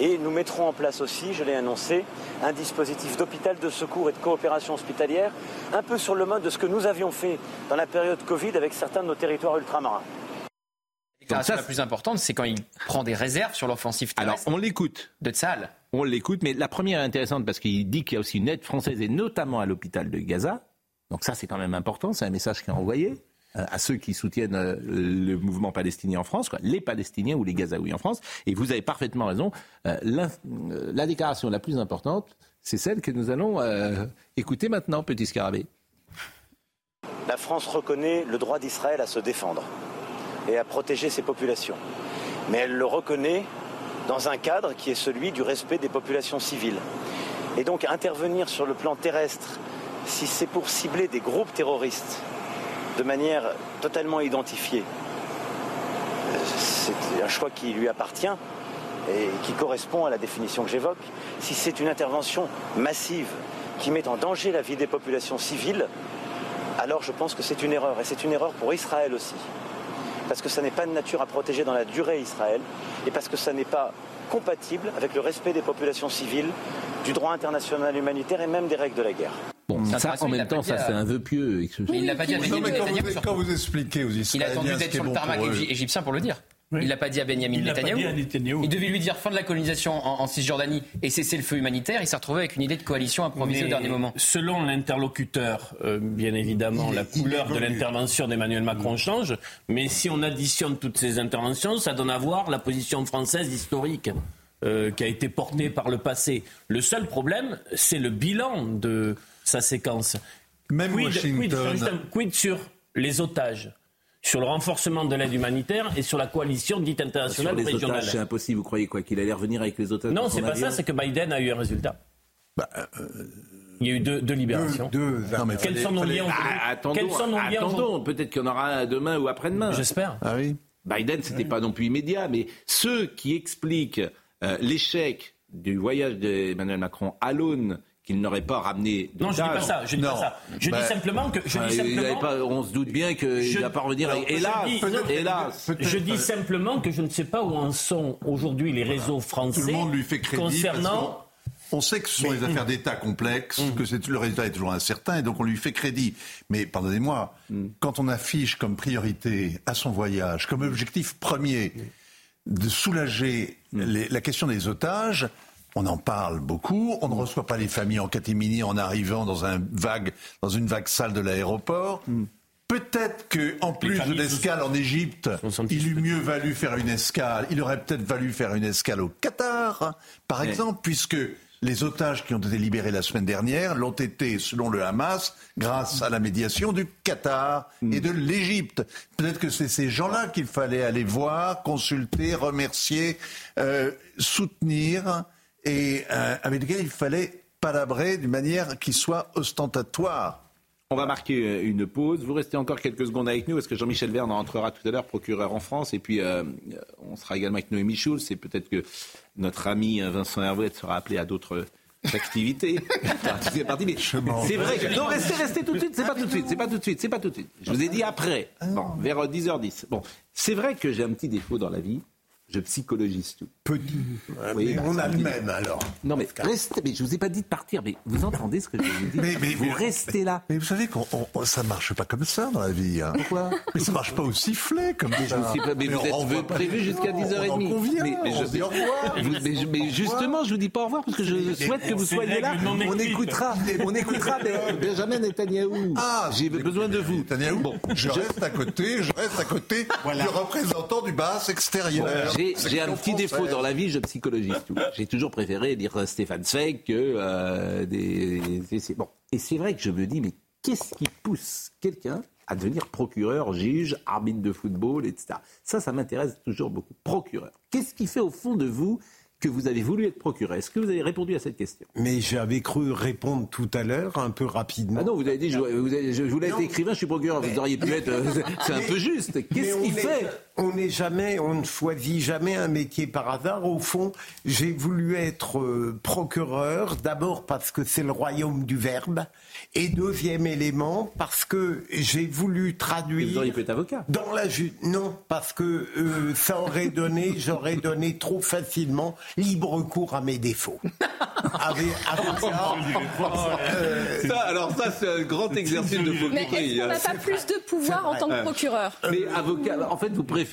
Et nous mettrons en place aussi, je l'ai annoncé, un dispositif d'hôpital de secours et de coopération hospitalière, un peu sur le mode de ce que nous avions fait dans la période Covid avec certains de nos territoires ultramarins. La chose la plus importante, c'est quand il prend des réserves sur l'offensive terrestre. Alors, on l'écoute. De Tsahal. On l'écoute, mais la première est intéressante parce qu'il dit qu'il y a aussi une aide française, et notamment à l'hôpital de Gaza. Donc ça, c'est quand même important, c'est un message qui est envoyé à ceux qui soutiennent le mouvement palestinien en France, quoi, les Palestiniens ou les Gazaouis en France. Et vous avez parfaitement raison, la, la déclaration la plus importante, c'est celle que nous allons euh, écouter maintenant, petit scarabée. La France reconnaît le droit d'Israël à se défendre et à protéger ses populations. Mais elle le reconnaît dans un cadre qui est celui du respect des populations civiles. Et donc intervenir sur le plan terrestre, si c'est pour cibler des groupes terroristes de manière totalement identifiée, c'est un choix qui lui appartient et qui correspond à la définition que j'évoque, si c'est une intervention massive qui met en danger la vie des populations civiles, alors je pense que c'est une erreur. Et c'est une erreur pour Israël aussi. Parce que ça n'est pas de nature à protéger dans la durée Israël, et parce que ça n'est pas compatible avec le respect des populations civiles, du droit international humanitaire et même des règles de la guerre. Bon, ça, en même temps, ça, à... c'est un vœu pieux. Oui, il l'a pas dit à Benjamin Netanyahu. Quand vous expliquez aux Israéliens, il a attendu d'être sur le tarmac égyptien pour le dire. Oui. Il l'a pas dit à Benjamin Netanyahu. Il devait lui dire fin de la colonisation en, en Cisjordanie et cesser le feu humanitaire. Il s'est retrouvé avec une idée de coalition improvisée mais au dernier moment. Selon l'interlocuteur, euh, bien évidemment, il la il couleur de l'intervention d'Emmanuel Macron oui. change. Mais si on additionne toutes ces interventions, ça donne à voir la position française historique euh, qui a été portée par le passé. Le seul problème, c'est le bilan de sa séquence. Même quid, Washington. Quid sur, quid sur les otages, sur le renforcement de l'aide humanitaire et sur la coalition dite internationale régionale. Sur les otages, c'est impossible, vous croyez quoi, qu'il allait revenir avec les otages? Non, c'est pas avion. Ça, c'est que Biden a eu un résultat. Bah, euh, il y a eu deux, deux libérations. Deux, deux, non, mais quels sont nos liens attendons, peut-être qu'il y en aura demain ou après-demain. J'espère. Ah oui. Biden, c'était oui. pas non plus immédiat, mais ceux qui expliquent euh, l'échec du voyage d'Emmanuel Macron à l'aune qu'il n'aurait pas ramené d'otages. Non, je ne dis pas ça. Je dis, pas ça. Je bah, dis simplement que... Je dis simplement, pas, on se doute bien qu'il ne va pas revenir. Hélas, hélas. Je dis simplement que je ne sais pas où en sont aujourd'hui les réseaux français. Tout le monde lui fait crédit concernant... On sait que ce sont des affaires d'État complexes, mmh. que c'est, le résultat est toujours incertain, et donc on lui fait crédit. Mais pardonnez-moi, mmh. quand on affiche comme priorité à son voyage, comme objectif premier, mmh. de soulager mmh. les, la question des otages... On en parle beaucoup, on ne reçoit pas les familles en catimini en arrivant dans, un vague, dans une vague salle de l'aéroport. Mm. Peut-être qu'en plus de l'escale en Égypte, il eût mieux valu faire une escale, il aurait peut-être valu faire une escale au Qatar, par Mais... exemple, puisque les otages qui ont été libérés la semaine dernière l'ont été, selon le Hamas, grâce à la médiation du Qatar mm. et de l'Égypte. Peut-être que c'est ces gens-là qu'il fallait aller voir, consulter, remercier, euh, soutenir... et euh, avec lesquels il fallait palabrer d'une manière qui soit ostentatoire. On va marquer une pause. Vous restez encore quelques secondes avec nous, parce que Jean-Michel Verne entrera tout à l'heure, procureur en France, et puis euh, on sera également avec Noémie Schulz, et peut-être que notre ami Vincent Herouet sera appelé à d'autres activités. Enfin, c'est parti, mais c'est vrai que... Non, restez, restez tout de suite, c'est pas tout de suite, c'est pas tout de suite, c'est pas tout de suite. Je vous ai dit après, bon, vers dix heures dix. Bon, c'est vrai que j'ai un petit défaut dans la vie. Je psychologise tout. Peu du... oui, bah, on a le même, alors. Non, mais restez... Mais je ne vous ai pas dit de partir, mais vous entendez ce que je vous dis. mais, mais, Vous mais, restez mais, là. Mais vous savez qu'on on, ça ne marche pas comme ça dans la vie. Hein. Pourquoi? Mais ça ne marche pas au sifflet, comme ça. Je pas, mais, mais vous êtes prévu jusqu'à dix heures trente. On en convient, mais, mais on je, se dit au revoir. Vous, mais, je, mais justement, je ne vous dis pas au revoir, parce que je mais, souhaite mais, que vous soyez là. On écoutera, on écoutera Benjamin Netanyahou. Ah, j'ai besoin de vous. Netanyahou, je reste à côté, je reste à côté du représentant du Baas extérieur. J'ai, j'ai un petit défaut dans la vie, je psychologise tout. J'ai toujours préféré lire Stéphane Zweig que euh, des... C'est bon. Et c'est vrai que je me dis, mais qu'est-ce qui pousse quelqu'un à devenir procureur, juge, arbitre de football, et cetera. Ça, ça m'intéresse toujours beaucoup. Procureur. Qu'est-ce qui fait au fond de vous que vous avez voulu être procureur? Est-ce que vous avez répondu à cette question? Mais j'avais cru répondre tout à l'heure, un peu rapidement. Ah non, vous avez dit, je, vous avez, je voulais être écrivain, je suis procureur. Mais, vous auriez pu être... C'est un mais, peu juste. Qu'est-ce qui fait? On n'est jamais, on ne choisit jamais un métier par hasard. Au fond, j'ai voulu être euh, procureur, d'abord parce que c'est le royaume du verbe, et deuxième élément, parce que j'ai voulu traduire... Et vous auriez pu être avocat. Dans la ju- Non, parce que euh, ça aurait donné, j'aurais donné trop facilement... libre cours à mes défauts. Avec, avec ça, euh, ça, alors ça, c'est un grand exercice de pauvreté. Mais est-ce qu'on n'a pas plus de pouvoir en tant que procureur? Mais avocat, en fait, vous préférez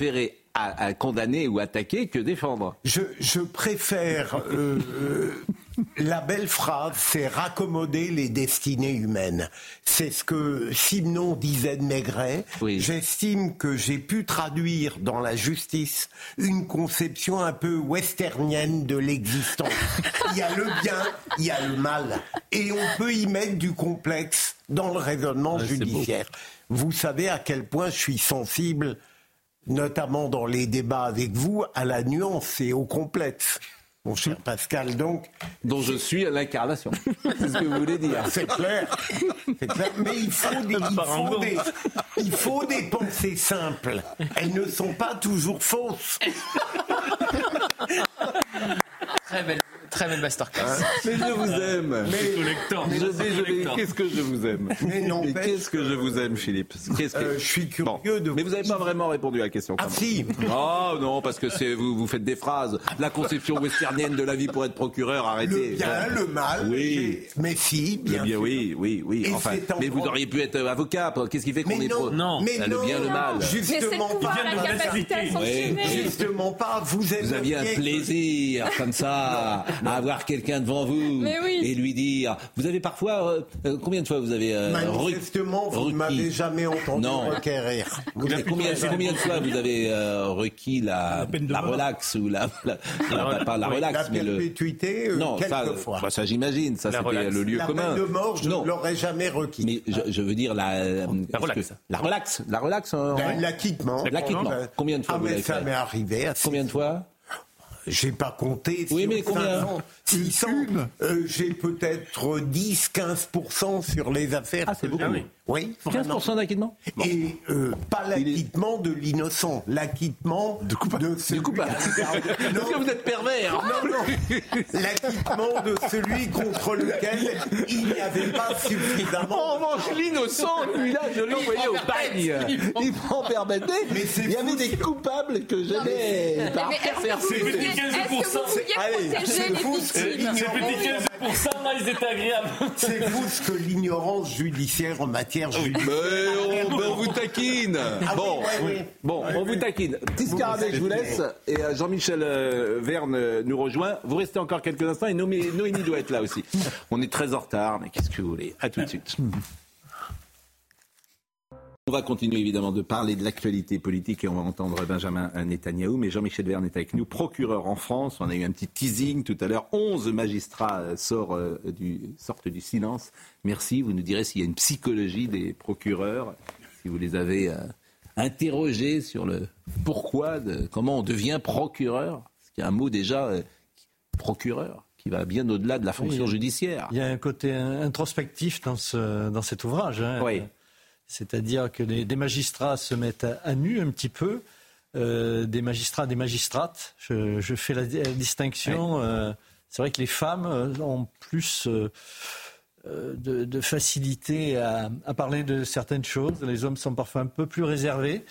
à, à condamner ou attaquer que défendre. Je, je préfère... Euh, euh, la belle phrase, c'est raccommoder les destinées humaines. C'est ce que Simenon disait de Maigret. Oui. J'estime que j'ai pu traduire dans la justice une conception un peu westernienne de l'existence. Il y a le bien, il y a le mal. Et on peut y mettre du complexe dans le raisonnement ouais, judiciaire. Vous savez à quel point je suis sensible, notamment dans les débats avec vous, à la nuance et au complexe. Mon cher Pascal, donc... Dont je suis à l'incarnation. C'est ce que vous voulez dire. C'est clair. C'est clair. Mais il faut, des, il, faut des, il faut des pensées simples. Elles ne sont pas toujours fausses. Très belle, très belle masterclass. Mais je vous aime. Mais je désolé, qu'est-ce que je vous aime. Mais non. Mais qu'est-ce que je vous aime, Philippe. Qu'est-ce que euh, je suis curieux bon. de. Vous... Mais vous n'avez pas vraiment répondu à la question. Ah si. Oh non, parce que c'est vous, vous faites des phrases. La conception westernienne de la vie pour être procureur, arrêtez. Le bien, le mal. Oui. Mais si. Bien, bien oui, oui, oui. Et enfin, mais vous auriez pu être avocat. Qu'est-ce qui fait qu'on mais est pro... Non. Mais là, non. Le bien, non. le mal. Justement pas. Justement pas. Vous êtes. Vous aviez un plaisir comme ça. À, non, non. à avoir quelqu'un devant vous oui. et lui dire. Vous avez parfois euh, combien de fois vous avez euh, manifestement requis, vous ne m'avez jamais entendu requérir. Combien, combien, combien de fois vous avez euh, requis la, la, la relax ou la, la, la, la, la pas la relax la mais le perpétuité euh, non ça, fois. Bah, ça j'imagine ça la c'était relax. Le lieu la commun. La peine de mort je non. ne l'aurais jamais requis. Mais je, je veux dire la la relax la relax la relax ben, hein, l'acquittement l'acquittement ben, combien de fois ah, vous l'avez fait. Ça m'est arrivé combien de fois. J'ai pas compté. Oui, mais combien ? six cents. Euh, j'ai peut-être dix à quinze pour cent sur les affaires. Ah, c'est beaucoup. Ah, oui. oui quinze pour cent d'acquittement ? Bon. Et euh, pas l'acquittement de l'innocent, l'acquittement de coupable. De celui... coupable. Non, parce que vous êtes pervers. Non, non. L'acquittement de celui contre lequel il n'y avait pas suffisamment. En revanche, l'innocent, lui-là, je l'ai envoyé au bagne. Il prend permettre. Il y avait des coupables que j'allais par faire. C'est vous ce que l'ignorance. Pour ça, là, ils étaient agréables. C'est vous ce que l'ignorance judiciaire en matière judiciaire. Mais on, on vous taquine. Ah, bon, oui, oui. bon, oui, on oui. vous taquine. Giscard, je vous laisse et Jean-Michel Verne nous rejoint. Vous restez encore quelques instants et Noémie, Noémie doit être là aussi. On est très en retard, mais qu'est-ce que vous voulez. À tout de suite. On va continuer évidemment de parler de l'actualité politique et on va entendre Benjamin Netanyahou, mais Jean-Michel Verne est avec nous, procureur en France. On a eu un petit teasing tout à l'heure. onze magistrats sortent du, sortent du silence. Merci, vous nous direz s'il y a une psychologie des procureurs, si vous les avez euh, interrogés sur le pourquoi, de, comment on devient procureur. Parce qu'il y a un mot déjà, euh, procureur. Il va bien au-delà de la fonction oui, judiciaire. Il y a un côté introspectif dans, ce, dans cet ouvrage. Hein. Oui. C'est-à-dire que les, des magistrats se mettent à, à nu un petit peu, euh, des magistrats, des magistrates. Je, je fais la, la distinction. Euh, c'est vrai que les femmes ont plus euh, de, de facilité à, à parler de certaines choses. Les hommes sont parfois un peu plus réservés.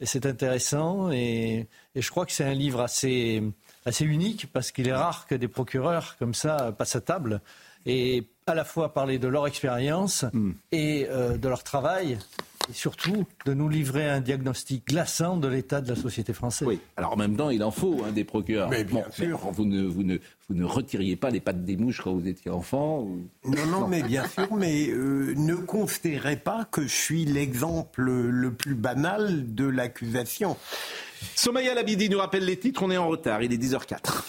Et c'est intéressant. Et, et je crois que c'est un livre assez, assez unique parce qu'il est rare que des procureurs comme ça passent à table et à la fois parler de leur expérience mmh. et euh, de leur travail, et surtout de nous livrer un diagnostic glaçant de l'état de la société française. Oui, alors en même temps, il en faut hein, des procureurs. Mais bien bon, sûr. Mais vous, ne, vous, ne, vous ne retiriez pas les pattes des mouches quand vous étiez enfant ou... Non, non, non, mais bien sûr, mais euh, ne considérez pas que je suis l'exemple le plus banal de l'accusation. Somaya Labidi nous rappelle les titres, on est en retard, il est dix heures quatre.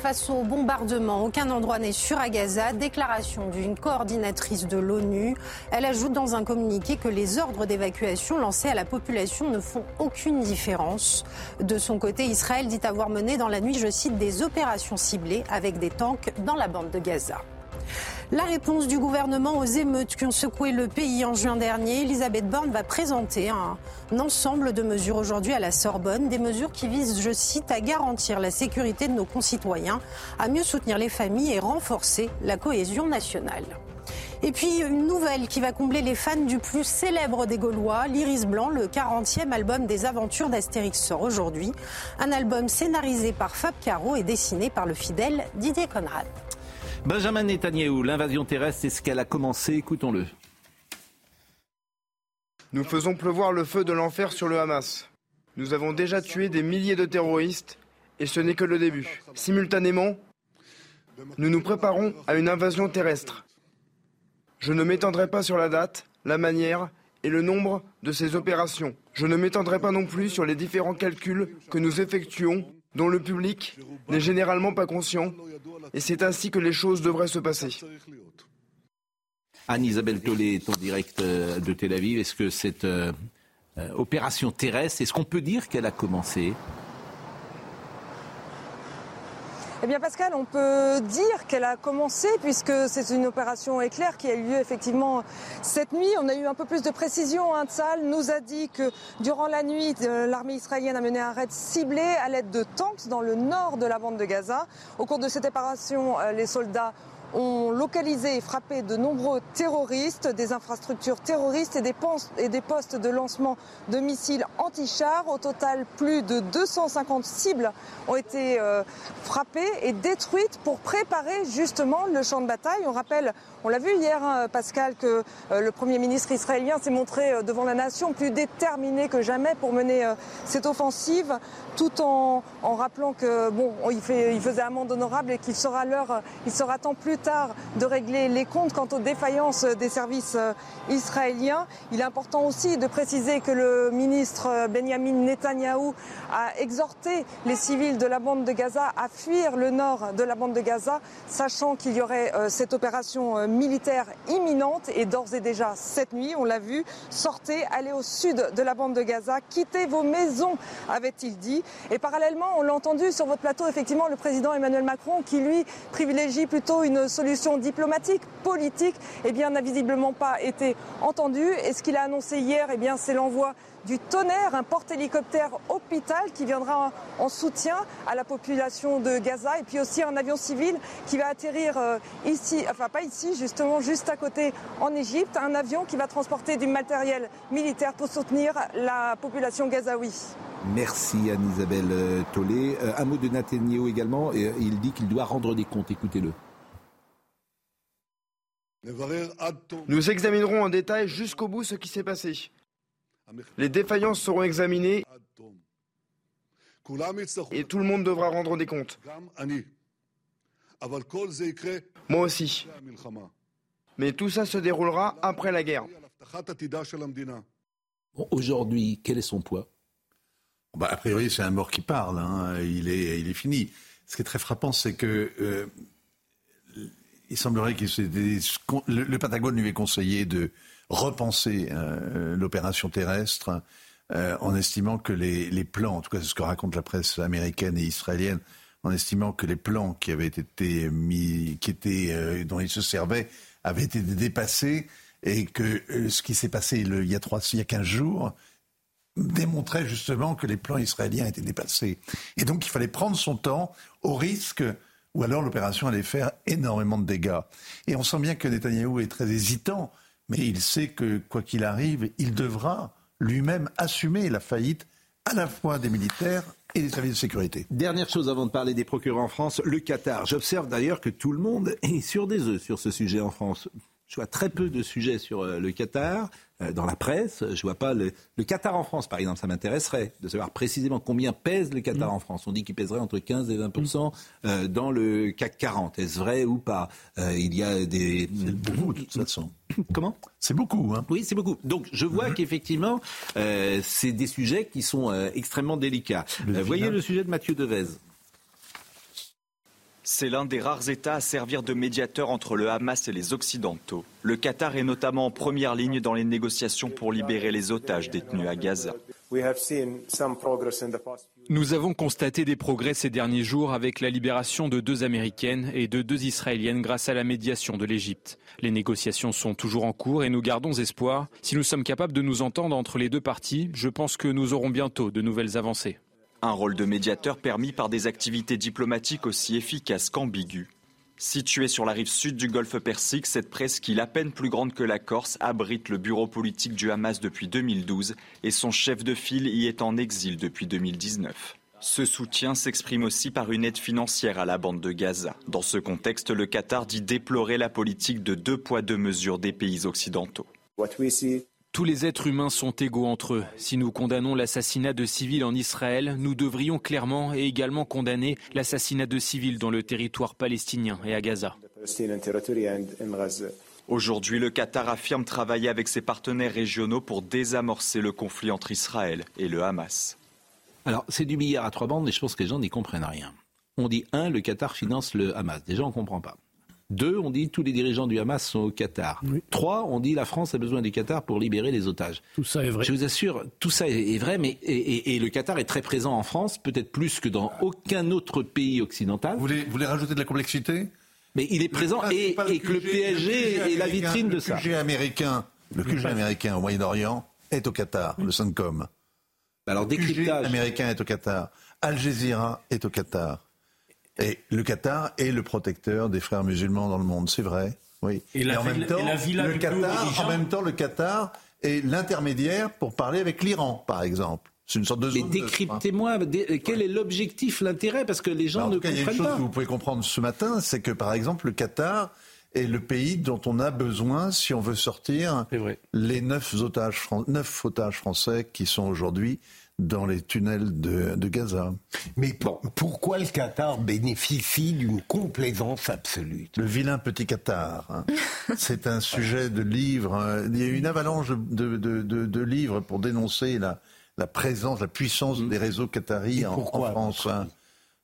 Face au bombardement, aucun endroit n'est sûr à Gaza. Déclaration d'une coordinatrice de l'ONU. Elle ajoute dans un communiqué que les ordres d'évacuation lancés à la population ne font aucune différence. De son côté, Israël dit avoir mené dans la nuit, je cite, des opérations ciblées avec des tanks dans la bande de Gaza. La réponse du gouvernement aux émeutes qui ont secoué le pays en juin dernier, Elisabeth Borne va présenter un ensemble de mesures aujourd'hui à la Sorbonne, des mesures qui visent, je cite, à garantir la sécurité de nos concitoyens, à mieux soutenir les familles et renforcer la cohésion nationale. Et puis une nouvelle qui va combler les fans du plus célèbre des Gaulois, l'Iris Blanc, le quarantième album des aventures d'Astérix sort aujourd'hui. Un album scénarisé par Fab Caro et dessiné par le fidèle Didier Conrad. Benjamin Netanyahu, l'invasion terrestre, est-ce qu'elle a commencé ? Écoutons-le. Nous faisons pleuvoir le feu de l'enfer sur le Hamas. Nous avons déjà tué des milliers de terroristes et ce n'est que le début. Simultanément, nous nous préparons à une invasion terrestre. Je ne m'étendrai pas sur la date, la manière et le nombre de ces opérations. Je ne m'étendrai pas non plus sur les différents calculs que nous effectuons dont le public n'est généralement pas conscient, et c'est ainsi que les choses devraient se passer. Anne-Isabelle Tollet est en direct de Tel Aviv. Est-ce que cette euh, opération terrestre, est-ce qu'on peut dire qu'elle a commencé ? Eh bien Pascal, on peut dire qu'elle a commencé puisque c'est une opération éclair qui a eu lieu effectivement cette nuit. On a eu un peu plus de précision. Hein, Tzahal nous a dit que durant la nuit, l'armée israélienne a mené un raid ciblé à l'aide de tanks dans le nord de la bande de Gaza. Au cours de cette opération, les soldats ont localisé et frappé de nombreux terroristes, des infrastructures terroristes et des, et des postes de lancement de missiles anti-chars. Au total, plus de deux cent cinquante cibles ont été euh, frappées et détruites pour préparer justement le champ de bataille. On rappelle, on l'a vu hier, hein, Pascal, que euh, le Premier ministre israélien s'est montré euh, devant la nation plus déterminé que jamais pour mener euh, cette offensive, tout en, en rappelant que bon, il, fait, il faisait amende honorable et qu'il sera l'heure, il sera temps plus tard de régler les comptes quant aux défaillances des services israéliens. Il est important aussi de préciser que le ministre Benjamin Netanyahu a exhorté les civils de la bande de Gaza à fuir le nord de la bande de Gaza, sachant qu'il y aurait cette opération militaire imminente et d'ores et déjà cette nuit, on l'a vu, sortez, allez au sud de la bande de Gaza, quittez vos maisons, avait-il dit. Et parallèlement, on l'a entendu sur votre plateau, effectivement, le président Emmanuel Macron qui, lui, privilégie plutôt une solution diplomatique, politique, eh bien, n'a visiblement pas été entendue. Et ce qu'il a annoncé hier, eh bien, c'est l'envoi du Tonnerre, un porte-hélicoptère hôpital qui viendra en soutien à la population de Gaza, et puis aussi un avion civil qui va atterrir ici, enfin pas ici, justement juste à côté en Égypte, un avion qui va transporter du matériel militaire pour soutenir la population gazaoui. Merci Anne-Isabelle Tollet. Un mot de Netanyahu également, il dit qu'il doit rendre des comptes, écoutez-le. Nous examinerons en détail jusqu'au bout ce qui s'est passé. Les défaillances seront examinées et tout le monde devra rendre des comptes. Moi aussi. Mais tout ça se déroulera après la guerre. Bon, aujourd'hui, quel est son poids ? Bah, a priori, c'est un mort qui parle. Hein. Il est, il est fini. Ce qui est très frappant, c'est que euh, il semblerait que le, le Pentagone lui ait conseillé de repenser euh, l'opération terrestre euh, en estimant que les, les plans, en tout cas c'est ce que raconte la presse américaine et israélienne, en estimant que les plans qui avaient été mis, qui étaient, euh, dont ils se servaient, avaient été dépassés et que euh, ce qui s'est passé le, il y a trois, il y a quinze jours démontrait justement que les plans israéliens étaient dépassés. Et donc il fallait prendre son temps au risque, ou alors l'opération allait faire énormément de dégâts. Et on sent bien que Netanyahou est très hésitant. Mais il sait que, quoi qu'il arrive, il devra lui-même assumer la faillite à la fois des militaires et des services de sécurité. Dernière chose avant de parler des procureurs en France, le Qatar. J'observe d'ailleurs que tout le monde est sur des œufs sur ce sujet en France. Je vois très peu de sujets sur le Qatar dans la presse. Je vois pas le, le Qatar en France, par exemple. Ça m'intéresserait de savoir précisément combien pèse le Qatar mmh. en France. On dit qu'il pèserait entre quinze et vingt pour cent mmh. dans le C A C quarante. Est-ce vrai ou pas ? Il y a des... C'est beaucoup, de toute façon. Comment ? C'est beaucoup. Hein. Oui, c'est beaucoup. Donc, je vois mmh. qu'effectivement, euh, c'est des sujets qui sont euh, extrêmement délicats. Le euh, voyez le sujet de Mathieu Devez. C'est l'un des rares États à servir de médiateur entre le Hamas et les Occidentaux. Le Qatar est notamment en première ligne dans les négociations pour libérer les otages détenus à Gaza. Nous avons constaté des progrès ces derniers jours avec la libération de deux Américaines et de deux Israéliennes grâce à la médiation de l'Égypte. Les négociations sont toujours en cours et nous gardons espoir. Si nous sommes capables de nous entendre entre les deux parties, je pense que nous aurons bientôt de nouvelles avancées. Un rôle de médiateur permis par des activités diplomatiques aussi efficaces qu'ambiguës. Située sur la rive sud du golfe Persique, cette presqu'île à peine plus grande que la Corse abrite le bureau politique du Hamas depuis deux mille douze et son chef de file y est en exil depuis deux mille dix-neuf. Ce soutien s'exprime aussi par une aide financière à la bande de Gaza. Dans ce contexte, le Qatar dit déplorer la politique de deux poids deux mesures des pays occidentaux. Tous les êtres humains sont égaux entre eux. Si nous condamnons l'assassinat de civils en Israël, nous devrions clairement et également condamner l'assassinat de civils dans le territoire palestinien et à Gaza. Aujourd'hui, le Qatar affirme travailler avec ses partenaires régionaux pour désamorcer le conflit entre Israël et le Hamas. Alors, c'est du billard à trois bandes et je pense que les gens n'y comprennent rien. On dit, un, le Qatar finance le Hamas. Déjà, on ne comprend pas. Deux, on dit tous les dirigeants du Hamas sont au Qatar. Oui. Trois, on dit la France a besoin du Qatar pour libérer les otages. Tout ça est vrai. Je vous assure, tout ça est vrai, mais et, et, et le Qatar est très présent en France, peut-être plus que dans aucun autre pays occidental. Vous voulez, vous voulez rajouter de la complexité ? Mais il est présent et, et que le P S G est la vitrine de ça. Le Q G américain, le Q G américain au Moyen-Orient est au Qatar, le CENTCOM. Alors décryptage. Le Q G américain est au Qatar. Al Jazeera est au Qatar. Et le Qatar est le protecteur des frères musulmans dans le monde, c'est vrai. Oui. Et, et, en, ville, même temps, et le Qatar, en même temps, le Qatar est l'intermédiaire pour parler avec l'Iran, par exemple. C'est une sorte de zone. Mais décryptez-moi, de... quel est l'objectif, l'intérêt ? Parce que les gens Alors, ne comprennent pas. En tout cas, il y a une chose pas. que vous pouvez comprendre ce matin, c'est que, par exemple, le Qatar est le pays dont on a besoin si on veut sortir les neuf otages, neuf otages français qui sont aujourd'hui dans les tunnels de, de Gaza. Mais pour, pourquoi le Qatar bénéficie d'une complaisance absolue ? Le vilain petit Qatar. Hein. C'est un sujet de livres. Il y a eu une avalanche de, de, de, de livres pour dénoncer la, la présence, la puissance des réseaux qataris en, en France. Hein.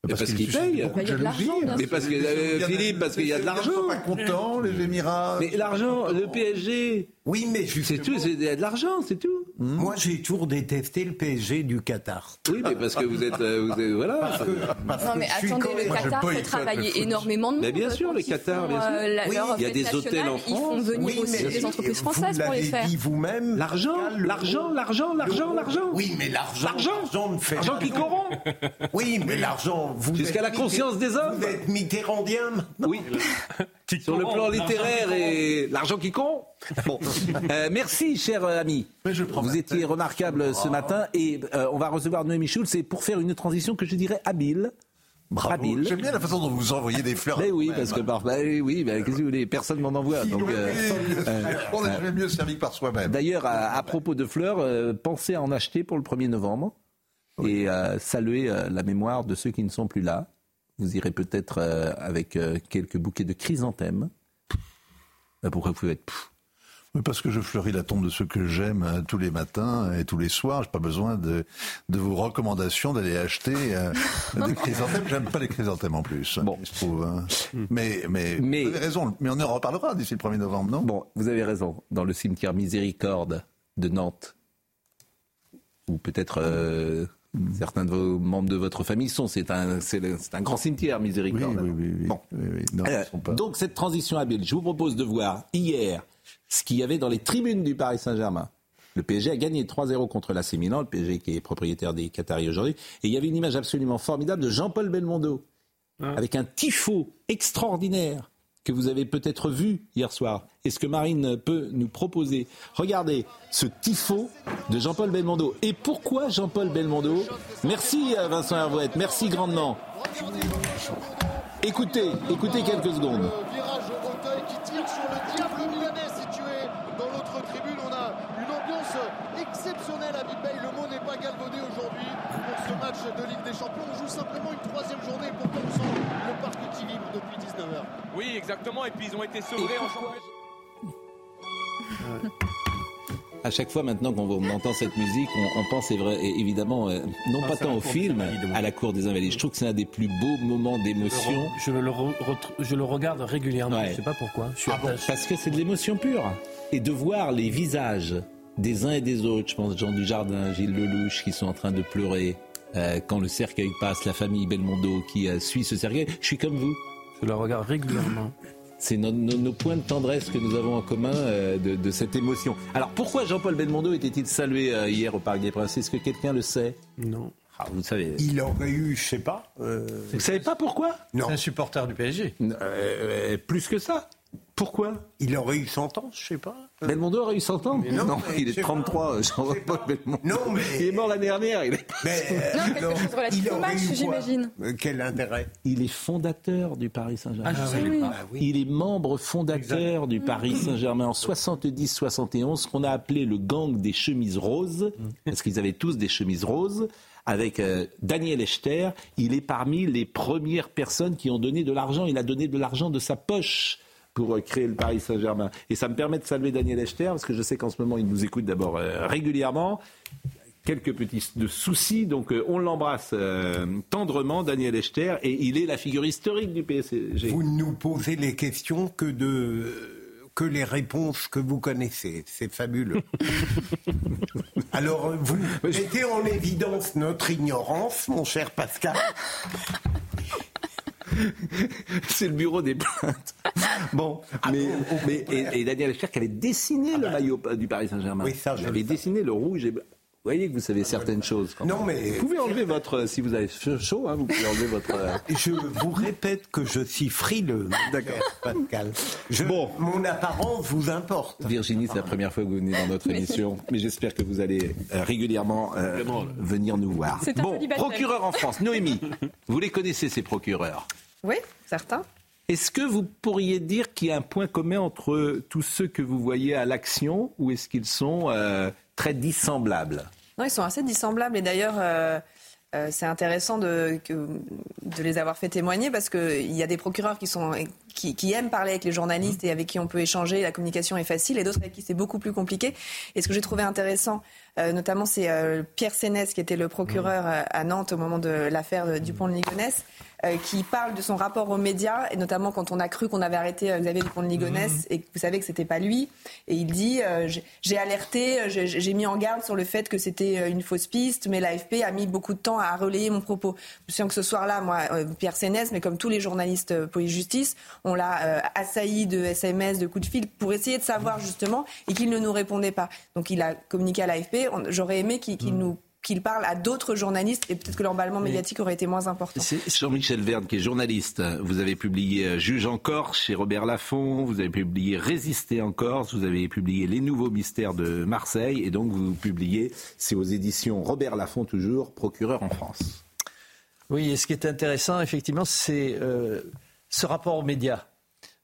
Parce, parce qu'ils payent. Il y a de l'argent. Mais parce que, euh, Philippe, parce qu'il y a de l'argent. Ils sont pas contents, les Émirats. Mais l'argent, le P S G. Oui, mais justement. C'est tout, c'est de l'argent, c'est tout. Mmh. Moi, j'ai toujours détesté le P S G du Qatar. Oui, mais parce que vous êtes, vous êtes voilà. Parce que, parce non, mais attendez, le Qatar fait travailler énormément de monde. Mais bien sûr, le Qatar, bien sûr. Il y a des hôtels en France. Ils font venir aussi des entreprises françaises pour les faire. Vous l'avez dit vous-même. L'argent, l'argent, l'argent, l'argent, l'argent. Oui, mais l'argent. L'argent. L'argent qui corrompt. Oui, mais l'argent. Vous Jusqu'à la conscience des hommes. Vous êtes mitterrandien maintenant. Oui. Sur le plan littéraire et l'argent qui compte. Bon. Euh, merci, cher ami. Vous étiez remarquable ce matin et euh, on va recevoir Noémie Schulz. C'est pour faire une transition que je dirais habile. Bravo. Habile. J'aime bien la façon dont vous envoyez des fleurs. Mais oui, parce que bah, bah, oui, bah, qu'est-ce que vous voulez ? Personne m'en envoie. Donc, euh, euh, on est jamais mieux servi par soi-même. D'ailleurs, à, à propos de fleurs, euh, pensez à en acheter pour le premier novembre. Oui. Et euh, saluer euh, la mémoire de ceux qui ne sont plus là. Vous irez peut-être euh, avec euh, quelques bouquets de chrysanthèmes. Euh, pourquoi vous pouvez être... Pff. Oui, parce que je fleuris la tombe de ceux que j'aime euh, tous les matins et tous les soirs. Je n'ai pas besoin de, de vos recommandations d'aller acheter euh, des chrysanthèmes. J'aime pas les chrysanthèmes en plus, bon. Il se trouve. Hein. Mais, mais, mais vous avez raison, mais on en reparlera d'ici le premier novembre, non ? Bon, vous avez raison. Dans le cimetière Miséricorde de Nantes, ou peut-être... Euh, certains de vos membres de votre famille sont. C'est un, c'est le, c'est un grand cimetière, Miséricorde. Oui, oui, oui. Bon. oui, oui. Non, euh, sont pas... Donc, cette transition habile, je vous propose de voir hier ce qu'il y avait dans les tribunes du Paris Saint-Germain. Le P S G a gagné trois zéro contre l'A C Milan, le P S G qui est propriétaire des Qataris aujourd'hui. Et il y avait une image absolument formidable de Jean-Paul Belmondo, ah. avec un tifo extraordinaire que vous avez peut-être vu hier soir. Est-ce que Marine peut nous proposer ? Regardez ce tifo de Jean-Paul Belmondo. Et pourquoi Jean-Paul Belmondo ? Merci Vincent Herouet, merci grandement. Écoutez, écoutez quelques secondes. Oui, exactement. Et puis ils ont été sauvés en championnat. À chaque fois maintenant qu'on entend cette musique, on, on pense vrai, évidemment, euh, non ah, pas tant au film, à la cour des Invalides. Je trouve que c'est un des plus beaux moments d'émotion. Je le, re, je le, re, je le regarde régulièrement, ouais. Je ne sais pas pourquoi. Je suis ah bon, parce que c'est de l'émotion pure. Et de voir les visages des uns et des autres, je pense Jean Dujardin, Gilles Lelouch, qui sont en train de pleurer, euh, quand le cercueil passe, la famille Belmondo qui euh, suit ce cercueil. Je suis comme vous. Je la regarde régulièrement. C'est nos, nos, nos points de tendresse que nous avons en commun euh, de, de cette émotion. Alors pourquoi Jean-Paul Belmondo était-il salué euh, hier au Parc des Princes ? Est-ce que quelqu'un le sait ? Non. Ah, vous savez. Il aurait eu, je sais pas. Euh... Vous savez pas pourquoi ? Non. C'est un supporter du P S G. Euh, euh, plus que ça. Pourquoi ? Il aurait eu cent ans, je sais pas. Euh... Belmondo aurait eu cent ans ? Mais non, non mais il est trente-trois, Jean-Paul Belmondo. Non, mais... Il est mort l'année dernière. Il est... mais, euh, non, quelque chose relativement match, j'imagine. Quel intérêt ? Il est fondateur du Paris Saint-Germain. Ah, je ah, oui. Pas. Ah, oui. Il est membre fondateur Exactement. du Paris Saint-Germain en soixante-dix soixante et onze, ce qu'on a appelé le gang des chemises roses, parce qu'ils avaient tous des chemises roses. Avec euh, Daniel Hechter, il est parmi les premières personnes qui ont donné de l'argent. Il a donné de l'argent de sa poche pour créer le Paris Saint-Germain. Et ça me permet de saluer Daniel Hechter, parce que je sais qu'en ce moment, il nous écoute d'abord euh, régulièrement. quelques petits de soucis. Donc euh, on l'embrasse euh, tendrement, Daniel Hechter, et il est la figure historique du P S G. Vous nous posez les questions que de... que les réponses que vous connaissez. C'est fabuleux. Alors, vous mettez en évidence notre ignorance, mon cher Pascal. C'est le bureau des plaintes. Bon, ah mais, bon, mais et, et Daniel Hechter qui avait dessiné ah le ben, maillot du Paris Saint-Germain. Oui, ça, je l'avais dessiné le rouge et blanc. Vous voyez que vous savez certaines choses. Quand non, mais... Vous pouvez enlever votre... Si vous avez chaud, hein, vous pouvez enlever votre... Je vous répète que je suis frileux. D'accord. Pascal. Je... Bon. Mon apparence vous importe. Virginie, c'est la première fois que vous venez dans notre émission. Mais j'espère que vous allez régulièrement euh, venir nous voir. C'est un bon, procureur en France. Noémie, vous les connaissez, ces procureurs? Oui, certains. Est-ce que vous pourriez dire qu'il y a un point commun entre tous ceux que vous voyez à l'action ou est-ce qu'ils sont... Euh, très dissemblables. Non, ils sont assez dissemblables et d'ailleurs, euh, euh, c'est intéressant de, que, de les avoir fait témoigner parce qu'il y a des procureurs qui, sont, qui, qui aiment parler avec les journalistes et avec qui on peut échanger, la communication est facile et d'autres avec qui c'est beaucoup plus compliqué. Et ce que j'ai trouvé intéressant, euh, notamment, c'est euh, Pierre Sénès qui était le procureur euh, à Nantes au moment de l'affaire Dupont-de-Ligonnès, euh, qui parle de son rapport aux médias et notamment quand on a cru qu'on avait arrêté euh, Xavier Dupont-de-Ligonnès et que vous savez que c'était pas lui. Et il dit euh, j'ai alerté, j'ai, j'ai mis en garde sur le fait que c'était une fausse piste, mais l'A F P a mis beaucoup de temps à relayer mon propos. Je me souviens que ce soir-là, moi, euh, Pierre Sénès, mais comme tous les journalistes euh, police-justice, on l'a euh, assailli de S M S, de coups de fil pour essayer de savoir justement et qu'il ne nous répondait pas. Donc il a communiqué à l'A F P. On, j'aurais aimé qu'il, qu'il nous qu'il parle à d'autres journalistes et peut-être que l'emballement médiatique aurait été moins important. C'est Jean-Michel Verne qui est journaliste. Vous avez publié Juge en Corse chez Robert Laffont, vous avez publié Résister en Corse, vous avez publié Les Nouveaux Mystères de Marseille et donc vous publiez, c'est aux éditions Robert Laffont toujours, Procureur en France. Oui, et ce qui est intéressant effectivement c'est euh, ce rapport aux médias.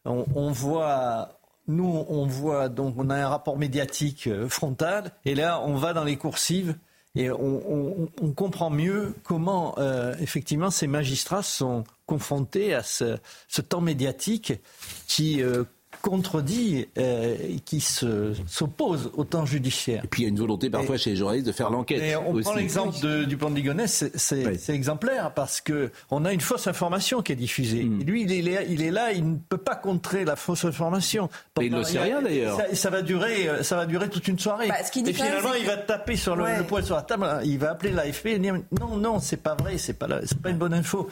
On, on voit... Nous, on voit, donc on a un rapport médiatique frontal, et là, on va dans les coursives, et on, on, on comprend mieux comment, euh, effectivement, ces magistrats sont confrontés à ce, ce temps médiatique qui euh, contredit, euh, qui se, s'oppose au temps judiciaire. Et puis, il y a une volonté, parfois, et, chez les journalistes de faire l'enquête. Et on aussi. Prend l'exemple de, du pont de Ligonnès, c'est, c'est, oui. c'est exemplaire, parce qu'on a une fausse information qui est diffusée. Mm. Et lui, il est, il est là, il ne peut pas contrer la fausse information. Pendant, il ne sait rien, d'ailleurs. Ça, ça, va durer, ça va durer toute une soirée. Bah, ce qu'il dit et finalement, il va taper sur le, ouais. le poing sur la table, il va appeler l'A F P et dire « Non, non, c'est pas vrai, c'est pas, la, c'est pas une bonne info ».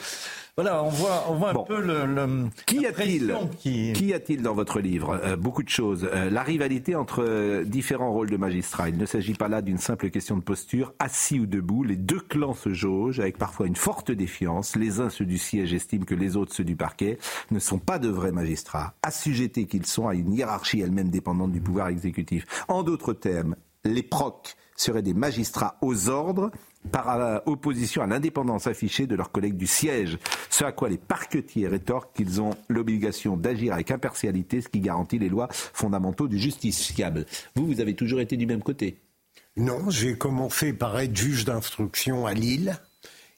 Voilà, on voit, on voit bon. un peu le... le Qu'y a-t-il qui... Qu'y a-t-il dans votre livre ? euh, Beaucoup de choses. Euh, la rivalité entre euh, différents rôles de magistrats. Il ne s'agit pas là d'une simple question de posture. Assis ou debout, les deux clans se jaugent, avec parfois une forte défiance. Les uns, ceux du siège, estiment que les autres, ceux du parquet, ne sont pas de vrais magistrats, assujettés qu'ils sont à une hiérarchie elle-même dépendante du pouvoir exécutif. En d'autres termes, les procs seraient des magistrats aux ordres par opposition à l'indépendance affichée de leurs collègues du siège. Ce à quoi les parquetiers rétorquent qu'ils ont l'obligation d'agir avec impartialité, ce qui garantit les lois fondamentaux du justiciable. Vous, vous avez toujours été du même côté ? Non, j'ai commencé par être juge d'instruction à Lille.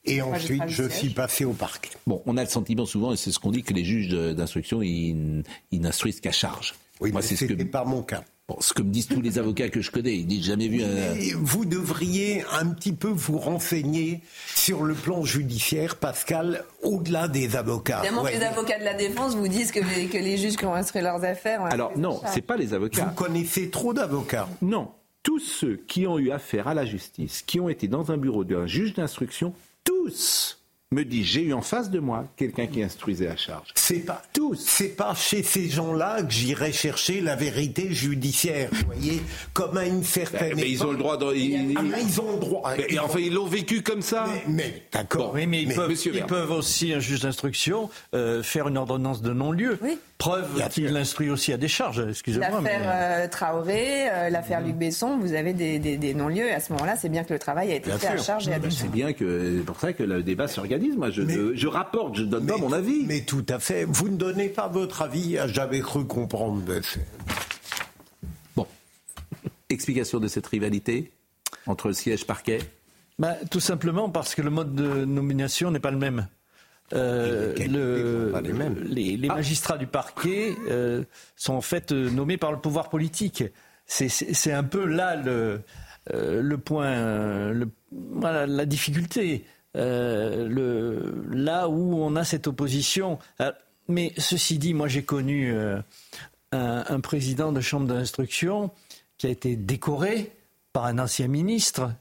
Et ensuite, je suis passé au parquet. Bon, on a le sentiment souvent, et c'est ce qu'on dit, que les juges d'instruction, ils, ils n'instruisent qu'à charge. Oui, Moi, mais c'est ce n'était que... pas mon cas. Bon, ce que me disent tous les avocats que je connais, ils n'ont jamais vu un... Mais vous devriez un petit peu vous renseigner sur le plan judiciaire, Pascal, au-delà des avocats. Évidemment ouais. que les avocats de la défense vous disent que les, que les juges qui ont instruit leurs affaires... Alors non, ce n'est pas les avocats. Vous connaissez trop d'avocats. Non, tous ceux qui ont eu affaire à la justice, qui ont été dans un bureau d'un juge d'instruction, tous me disent, j'ai eu en face de moi quelqu'un qui instruisait à charge. C'est pas tous, c'est pas chez ces gens-là que j'irai chercher la vérité judiciaire. Vous voyez, comme à une certaine. Mais époque, ils ont le droit. De, ils, ah, ils ont le droit. Mais, et enfin, ils l'ont vécu comme ça. Mais, mais d'accord. Bon, mais, mais ils, mais, peuvent, ils peuvent aussi, un juge d'instruction, euh, faire une ordonnance de non-lieu. Oui. Preuve qu'il l'instruit aussi à des charges, excusez-moi. L'affaire mais... euh, Traoré, euh, l'affaire mmh. Luc Besson, vous avez des, des, des non-lieux. Et à ce moment-là, c'est bien que le travail a été bien fait sûr. À charge et à des charges. C'est bien que, c'est pour ça que le débat s'organise. Moi, je, mais, euh, je rapporte, je ne donne mais, pas mon avis. Mais tout à fait. Vous ne donnez pas votre avis. J'avais cru comprendre. Bon. Explication de cette rivalité entre le siège parquet. Bah, tout simplement parce que le mode de nomination n'est pas le même. Euh, le, le, les, les ah. magistrats du parquet euh, sont en fait euh, nommés par le pouvoir politique. C'est, c'est, c'est un peu là le, euh, le point, le, voilà, la difficulté, euh, le, là où on a cette opposition. Mais ceci dit, moi j'ai connu euh, un, un président de chambre d'instruction qui a été décoré par un ancien ministre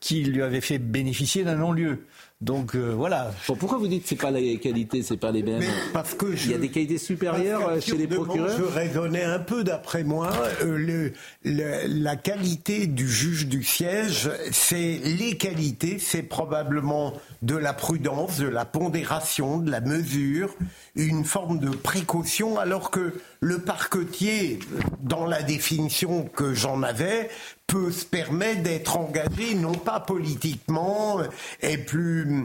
qui lui avait fait bénéficier d'un non-lieu. Donc euh, voilà. Bon, pourquoi vous dites que ce n'est pas les qualités, ce n'est pas les mêmes ? Parce que je, il y a des qualités supérieures chez les procureurs ? Je raisonnais un peu d'après moi. Euh, le, le, la qualité du juge du siège, c'est les qualités, c'est probablement de la prudence, de la pondération, de la mesure, une forme de précaution, alors que le parquetier, dans la définition que j'en avais, peut se permettre d'être engagé, non pas politiquement, et plus,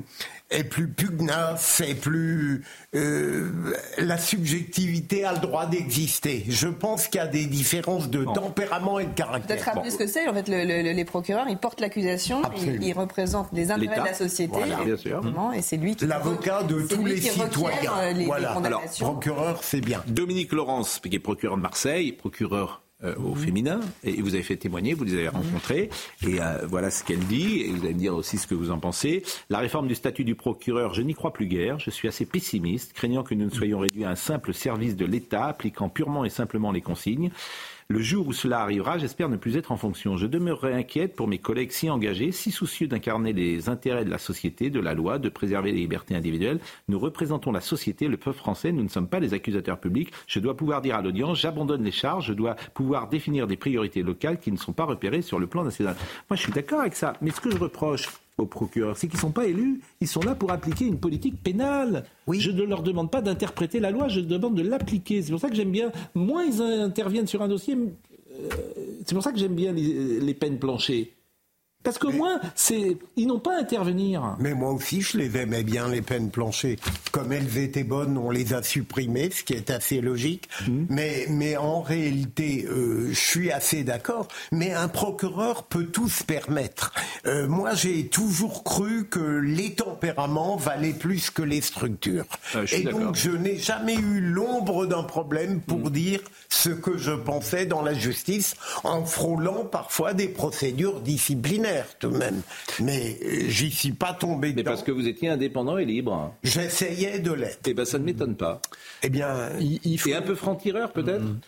et plus pugnace, et plus... Euh, la subjectivité a le droit d'exister. Je pense qu'il y a des différences de bon. tempérament et de caractère. Peut-être rappeler bon. ce que c'est. En fait, le, le, les procureurs, ils portent l'accusation, ils, ils représentent les intérêts L'État, de la société, voilà, bien sûr. Et c'est lui qui... L'avocat de tous les citoyens. Les, voilà. Les Alors, procureur, c'est bien. Dominique Laurence, qui est procureur de Marseille, procureur... Euh, au mmh. féminin, et vous avez fait témoigner, vous les avez rencontrés, mmh. et euh, voilà ce qu'elle dit, et vous allez me dire aussi ce que vous en pensez. La réforme du statut du procureur, je n'y crois plus guère, je suis assez pessimiste, craignant que nous ne soyons réduits à un simple service de l'État, appliquant purement et simplement les consignes. Le jour où cela arrivera, j'espère ne plus être en fonction. Je demeurerai inquiète pour mes collègues si engagés, si soucieux d'incarner les intérêts de la société, de la loi, de préserver les libertés individuelles. Nous représentons la société, le peuple français, nous ne sommes pas les accusateurs publics. Je dois pouvoir dire à l'audience, j'abandonne les charges, je dois pouvoir définir des priorités locales qui ne sont pas repérées sur le plan national. Moi, je suis d'accord avec ça, mais ce que je reproche aux procureurs, c'est qu'ils ne sont pas élus, ils sont là pour appliquer une politique pénale. Oui. Je ne leur demande pas d'interpréter la loi, je demande de l'appliquer. C'est pour ça que j'aime bien, moins ils interviennent sur un dossier, euh, c'est pour ça que j'aime bien les, les peines planchées. Parce qu'au mais, moins, c'est, ils n'ont pas à intervenir. Mais moi aussi, je les aimais bien, les peines planchées. Comme elles étaient bonnes, on les a supprimées, ce qui est assez logique. Mmh. Mais, mais en réalité, euh, je suis assez d'accord. Mais un procureur peut tout se permettre. Euh, moi, j'ai toujours cru que les tempéraments valaient plus que les structures. Ah, je suis Et d'accord. donc, je n'ai jamais eu l'ombre d'un problème pour mmh. dire ce que je pensais dans la justice, en frôlant parfois des procédures disciplinaires. Tout de même, mais j'y suis pas tombé dedans. Mais parce que vous étiez indépendant et libre. J'essayais de l'être. Eh bien, ça ne m'étonne pas. Eh bien, il, il faut... Et un peu franc-tireur, peut-être ? Mmh.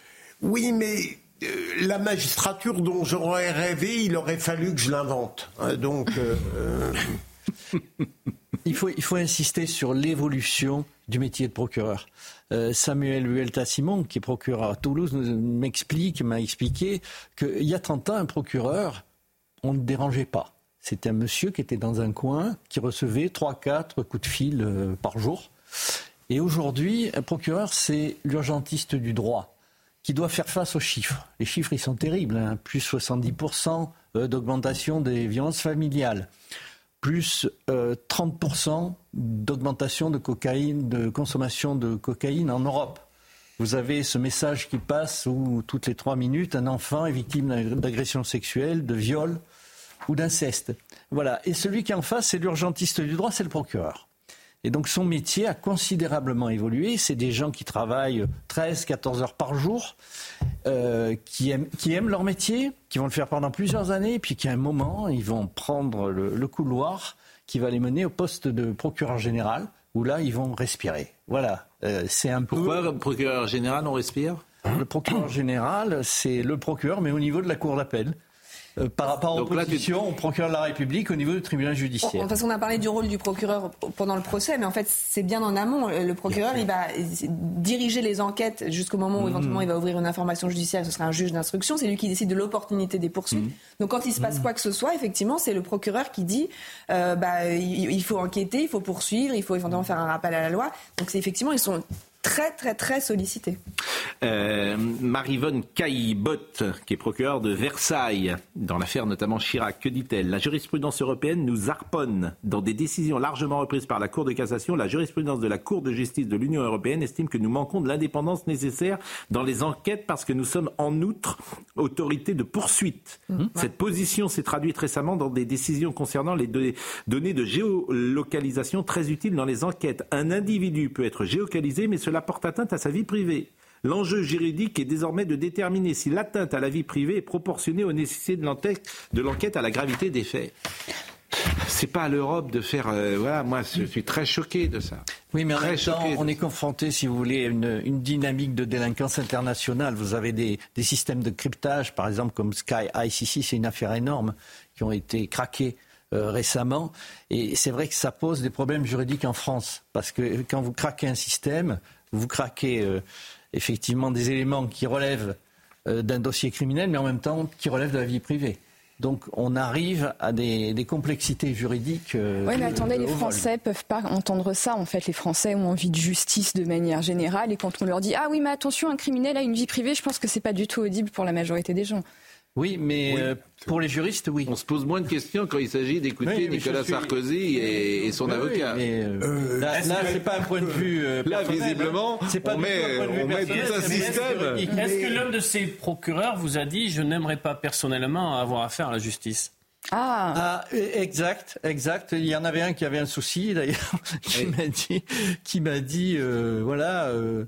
Oui, mais... Euh, la magistrature dont j'aurais rêvé, il aurait fallu que je l'invente. Hein, donc... Euh... il, faut, il faut insister sur l'évolution du métier de procureur. Euh, Samuel Huelta-Simon, qui est procureur à Toulouse, m'explique, m'a expliqué qu'il y a trente ans, un procureur... on ne dérangeait pas. C'était un monsieur qui était dans un coin, qui recevait trois quatre coups de fil par jour. Et aujourd'hui, un procureur, c'est l'urgentiste du droit, qui doit faire face aux chiffres. Les chiffres, ils sont terribles, hein. Plus soixante-dix pour cent d'augmentation des violences familiales, plus trente pour cent d'augmentation de cocaïne, de consommation de cocaïne en Europe. Vous avez ce message qui passe où toutes les trois minutes, un enfant est victime d'agression sexuelle, de viol ou d'inceste. Voilà. Et celui qui est en face, c'est l'urgentiste du droit, c'est le procureur. Et donc son métier a considérablement évolué. C'est des gens qui travaillent treize, quatorze heures par jour, euh, qui aiment, qui aiment leur métier, qui vont le faire pendant plusieurs années, et puis qu'à un moment, ils vont prendre le, le couloir qui va les mener au poste de procureur général, où là, ils vont respirer. Voilà, euh, c'est un peu... Pourquoi le procureur général, on respire ? Le procureur général, c'est le procureur, mais au niveau de la cour d'appel. Euh, par rapport aux positions, tu... au procureur de la République, au niveau du tribunal judiciaire. Parce qu'on a parlé du rôle du procureur pendant le procès, mais en fait, c'est bien en amont. Le procureur, il va diriger les enquêtes jusqu'au moment où, mmh. éventuellement, il va ouvrir une information judiciaire. Ce sera un juge d'instruction. C'est lui qui décide de l'opportunité des poursuites. Mmh. Donc, quand il se passe mmh. quoi que ce soit, effectivement, c'est le procureur qui dit euh, bah, il faut enquêter, il faut poursuivre, il faut éventuellement faire un rappel à la loi. Donc, c'est effectivement, ils sont... très, très, très sollicité. Euh, Marie-Vonne Caillebotte, qui est procureure de Versailles, dans l'affaire notamment Chirac, que dit-elle ? La jurisprudence européenne nous harponne. Dans des décisions largement reprises par la Cour de cassation, la jurisprudence de la Cour de justice de l'Union européenne estime que nous manquons de l'indépendance nécessaire dans les enquêtes parce que nous sommes en outre autorité de poursuite. Mmh. Cette position s'est traduite récemment dans des décisions concernant les données de géolocalisation très utiles dans les enquêtes. Un individu peut être géolocalisé, mais cela porte atteinte à sa vie privée. L'enjeu juridique est désormais de déterminer si l'atteinte à la vie privée est proportionnée aux nécessités de l'enquête à la gravité des faits. C'est pas à l'Europe de faire... Euh, voilà, moi, je suis très choqué de ça. Oui, mais en même temps, on est confronté, si vous voulez, à une, une dynamique de délinquance internationale. Vous avez des, des systèmes de cryptage, par exemple, comme Sky I C C, c'est une affaire énorme, qui ont été craqués euh, récemment. Et c'est vrai que ça pose des problèmes juridiques en France. Parce que quand vous craquez un système, vous craquez euh, effectivement des éléments qui relèvent euh, d'un dossier criminel, mais en même temps qui relèvent de la vie privée. Donc on arrive à des, des complexités juridiques. Euh, oui, mais attendez, les Français ne peuvent pas entendre ça. En fait, les Français ont envie de justice de manière générale. Et quand on leur dit « Ah oui, mais attention, un criminel a une vie privée », je pense que ce n'est pas du tout audible pour la majorité des gens. Oui, mais oui. Euh, pour les juristes, oui. On se pose moins de questions quand il s'agit d'écouter oui, Nicolas suis... Sarkozy et, et son oui, avocat. Oui, mais euh, là, là ce n'est pas un point de vue euh, là, visiblement, c'est pas on met tout un système. Est-ce que, est-ce que l'un de ces procureurs vous a dit « Je n'aimerais pas personnellement avoir affaire à la justice ». Ah. ah, exact, exact. Il y en avait un qui avait un souci, d'ailleurs, qui oui. m'a dit, qui m'a dit euh, voilà... Euh,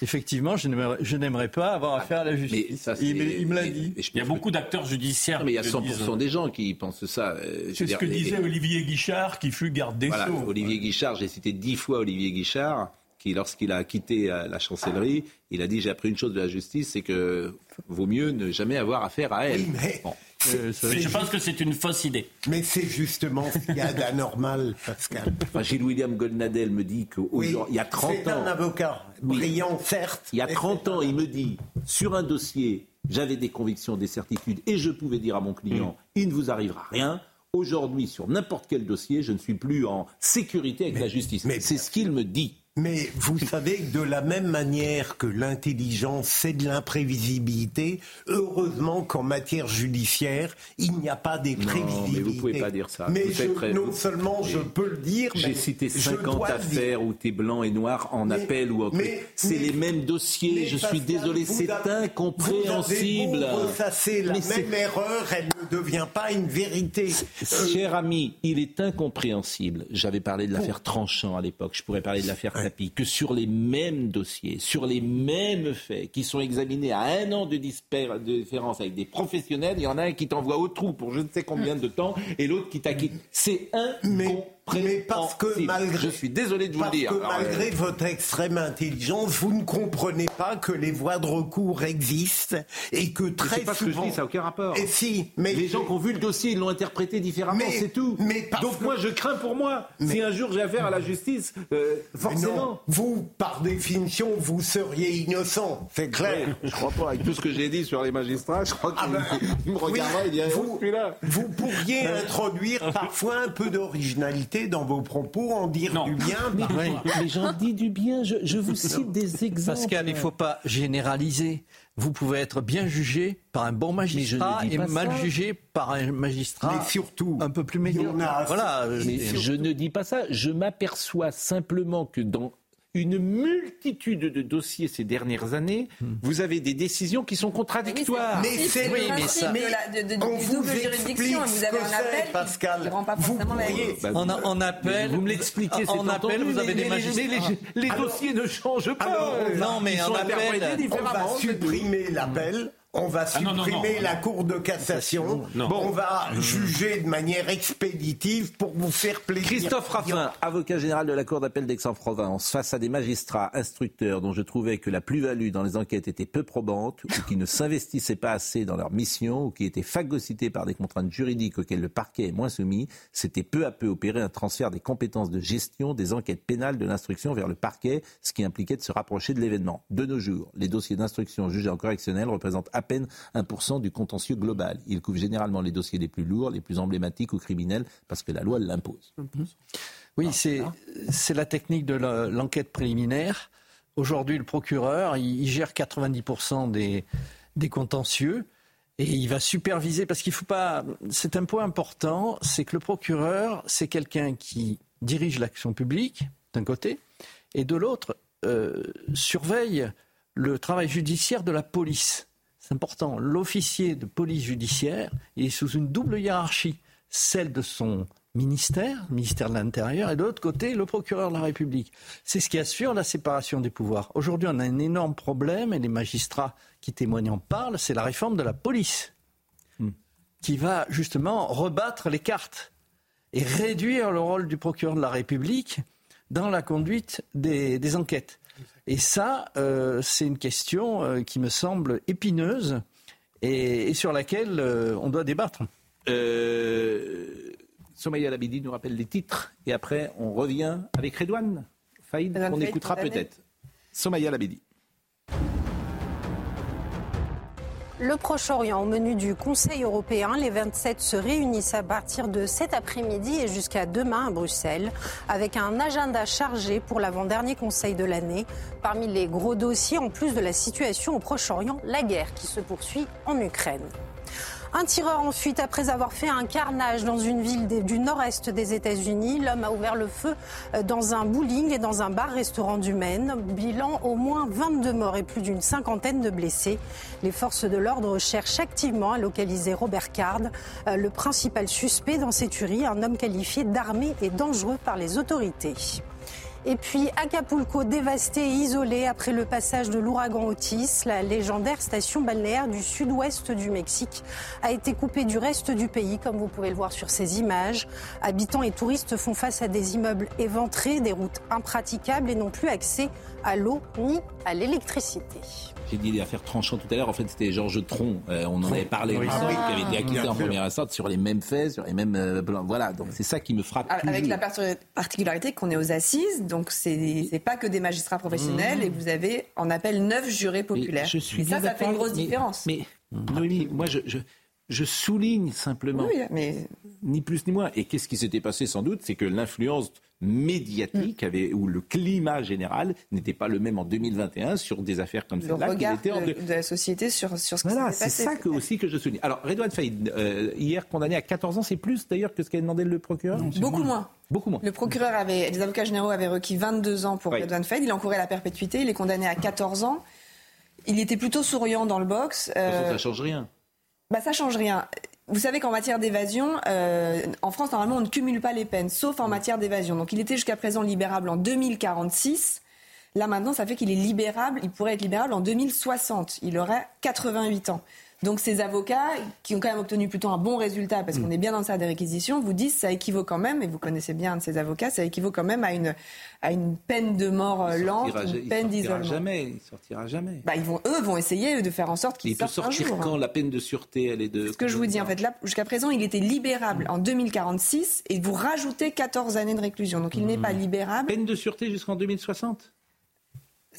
effectivement, je n'aimerais, je n'aimerais pas avoir affaire à la justice. Ça, il, il me l'a dit. Il y a beaucoup d'acteurs judiciaires. Non, mais il y a cent pour cent des gens qui pensent ça. Euh, c'est ce dire, que disait et, Olivier Guichard, qui fut garde des Sceaux. Voilà, Olivier Guichard, j'ai cité dix fois Olivier Guichard, qui, lorsqu'il a quitté la chancellerie, il a dit « J'ai appris une chose de la justice, c'est que vaut mieux ne jamais avoir affaire à elle. » Bon. Euh, mais je pense que c'est une fausse idée. Mais c'est justement ce qu'il y a d'anormal, Pascal. Enfin, Gilles William Goldnadel me dit qu'il oui, y a trente ans... C'est un avocat, brillant, oui, certes. Il y a trente ans, il me dit, sur un dossier, j'avais des convictions, des certitudes, et je pouvais dire à mon client, mmh. il ne vous arrivera rien. Aujourd'hui, sur n'importe quel dossier, je ne suis plus en sécurité avec mais, la justice. Mais, c'est ce qu'il me dit. Mais vous savez que de la même manière que l'intelligence, c'est de l'imprévisibilité, heureusement qu'en matière judiciaire, il n'y a pas des prévisibilités. Non, mais vous ne pouvez pas dire ça. Mais vous je, très... non seulement oui. je peux le dire, j'ai mais cité cinquante affaires où t'es blanc et noir en mais, appel ou en... Mais, c'est mais, les mêmes dossiers, je suis désolé, c'est a... incompréhensible. Ça c'est la mais même c'est... erreur, elle ne devient pas une vérité. Euh... Cher ami, il est incompréhensible. J'avais parlé de l'affaire oh. Tranchant à l'époque, je pourrais parler de l'affaire ouais. que sur les mêmes dossiers, sur les mêmes faits, qui sont examinés à un an de différence avec des professionnels, il y en a un qui t'envoie au trou pour je ne sais combien de temps et l'autre qui t'acquitte. C'est incompréhensible. Mais parce que malgré, je suis désolé de vous le dire. Parce que malgré votre extrême intelligence, vous ne comprenez pas que les voies de recours existent et que très souvent. C'est pas ce que je dis, ça n'a aucun rapport. Et si, mais les gens qui ont vu le dossier, ils l'ont interprété différemment, mais, c'est tout. Mais donc que... moi, je crains pour moi. Mais... Si un jour j'ai affaire à la justice, euh, forcément. Non, vous, par définition, vous seriez innocent. C'est clair. Ouais, je crois pas. Avec tout ce que j'ai dit sur les magistrats, je crois qu'ils ah ben, me regarderaient oui, et diraient vous, celui-là. Vous pourriez introduire parfois un peu d'originalité dans vos propos, en dire non. du bien. Mais, oui. mais j'en dis du bien, je, je vous cite non. des exemples. Pascal, il ne faut pas généraliser. Vous pouvez être bien jugé par un bon magistrat et mal ça. jugé par un magistrat mais surtout, un peu plus médiocre. Voilà, mais surtout. Je ne dis pas ça. Je m'aperçois simplement que dans une multitude de dossiers ces dernières années, hmm. vous avez des décisions qui sont contradictoires. Mais c'est oui, mais ça. Mais de, de, de, on vous explique vous avez un appel, Pascal. Qui rend pas vous voyez, bah, on, on appelle. Vous me l'expliquez. C'est en appel. Vous avez mais, des magistrats. Les, les, les alors, dossiers ne changent pas. Alors, euh, non, mais en appel, on va supprimer l'appel. On va supprimer ah non, non, non. la Cour de cassation. Non. Bon, on va juger de manière expéditive pour vous faire plaisir. Christophe Raffin, avocat général de la Cour d'appel d'Aix-en-Provence, face à des magistrats instructeurs dont je trouvais que la plus-value dans les enquêtes était peu probante, ou qui ne s'investissaient pas assez dans leur mission, ou qui étaient phagocytés par des contraintes juridiques auxquelles le parquet est moins soumis, c'était peu à peu opérer un transfert des compétences de gestion des enquêtes pénales de l'instruction vers le parquet, ce qui impliquait de se rapprocher de l'événement. De nos jours, les dossiers d'instruction jugés en correctionnel représentent à peine un pour cent du contentieux global. Il couvre généralement les dossiers les plus lourds, les plus emblématiques ou criminels, parce que la loi l'impose. Oui, c'est, c'est la technique de l'enquête préliminaire. Aujourd'hui, le procureur, il, il gère quatre-vingt-dix pour cent des, des contentieux et il va superviser, parce qu'il faut pas... C'est un point important, c'est que le procureur, c'est quelqu'un qui dirige l'action publique, d'un côté, et de l'autre, euh, surveille le travail judiciaire de la police. C'est important. L'officier de police judiciaire, il est sous une double hiérarchie, celle de son ministère, le ministère de l'Intérieur, et de l'autre côté, le procureur de la République. C'est ce qui assure la séparation des pouvoirs. Aujourd'hui, on a un énorme problème, et les magistrats qui témoignent en parlent, c'est la réforme de la police, mmh. qui va justement rebattre les cartes et réduire le rôle du procureur de la République dans la conduite des, des enquêtes. Et ça, euh, c'est une question euh, qui me semble épineuse et, et sur laquelle euh, on doit débattre. Euh, Somaya Labidi nous rappelle les titres et après on revient avec Redouane Faïd, Madame qu'on Faïd, écoutera peut-être. Somaya Labidi. Le Proche-Orient, au menu du Conseil européen, les vingt-sept se réunissent à partir de cet après-midi et jusqu'à demain à Bruxelles, avec un agenda chargé pour l'avant-dernier Conseil de l'année. Parmi les gros dossiers, en plus de la situation au Proche-Orient, la guerre qui se poursuit en Ukraine. Un tireur en fuite après avoir fait un carnage dans une ville du nord-est des États-Unis. L'homme a ouvert le feu dans un bowling et dans un bar-restaurant du Maine. Bilan, au moins vingt-deux morts et plus d'une cinquantaine de blessés. Les forces de l'ordre cherchent activement à localiser Robert Card, le principal suspect dans ces tueries, un homme qualifié d'armé et dangereux par les autorités. Et puis Acapulco, dévasté et isolé après le passage de l'ouragan Otis, la légendaire station balnéaire du sud-ouest du Mexique a été coupée du reste du pays, comme vous pouvez le voir sur ces images. Habitants et touristes font face à des immeubles éventrés, des routes impraticables et n'ont plus accès à l'eau ni à l'électricité. J'ai dit des affaires tranchantes tout à l'heure, en fait c'était Georges Tron, euh, on en avait parlé oui, ensemble, ah, qui avait été accusé en première instance sur les mêmes faits, sur les mêmes euh, plans. Voilà, donc c'est ça qui me frappe. Avec toujours. La particularité qu'on est aux assises, donc c'est, c'est pas que des magistrats professionnels, mmh. et vous avez en appel neuf jurés populaires. Je suis et ça, ça fait une grosse mais, différence. Mais, mais ah, oui, oui, moi je, je, je souligne simplement, oui, mais... ni plus ni moins. Et qu'est-ce qui s'était passé sans doute, c'est que l'influence médiatique, avait, où le climat général n'était pas le même en deux mille vingt et un sur des affaires comme celle-là. Le regard de, en deux... de la société sur, sur ce qui voilà, s'est passé. C'est ça que, aussi que je souligne. Alors, Redouane Faïd, euh, hier condamné à quatorze ans, c'est plus d'ailleurs que ce qu'a demandé le procureur non, Beaucoup moins. moins. Beaucoup moins. Le procureur avait, les avocats généraux avaient requis vingt-deux ans pour oui. Redouane Faïd, il encourait la perpétuité, il est condamné à quatorze ans. Il était plutôt souriant dans le box. Euh... De toute façon, ça change rien. Bah, ça change rien. Vous savez qu'en matière d'évasion, euh, en France, normalement, on ne cumule pas les peines, sauf en matière d'évasion. Donc, il était jusqu'à présent libérable en deux mille quarante-six. Là, maintenant, ça fait qu'il est libérable. Il pourrait être libérable en deux mille soixante. Il aurait quatre-vingt-huit ans. Donc, ces avocats, qui ont quand même obtenu plutôt un bon résultat, parce qu'on est bien dans ça des réquisitions, vous disent ça équivaut quand même, et vous connaissez bien un de ces avocats, ça équivaut quand même à une, à une peine de mort lente, une peine d'isolement. Il sortira jamais, il sortira jamais. Bah, ils vont, eux vont essayer de faire en sorte qu'il sorte un jour. Il peut sortir quand hein. La peine de sûreté, elle est de... C'est ce que je vous dis, en fait, là, jusqu'à présent, il était libérable mmh. en deux mille quarante-six, et vous rajoutez quatorze années de réclusion, donc il mmh. n'est pas libérable. Peine de sûreté jusqu'en deux mille soixante ?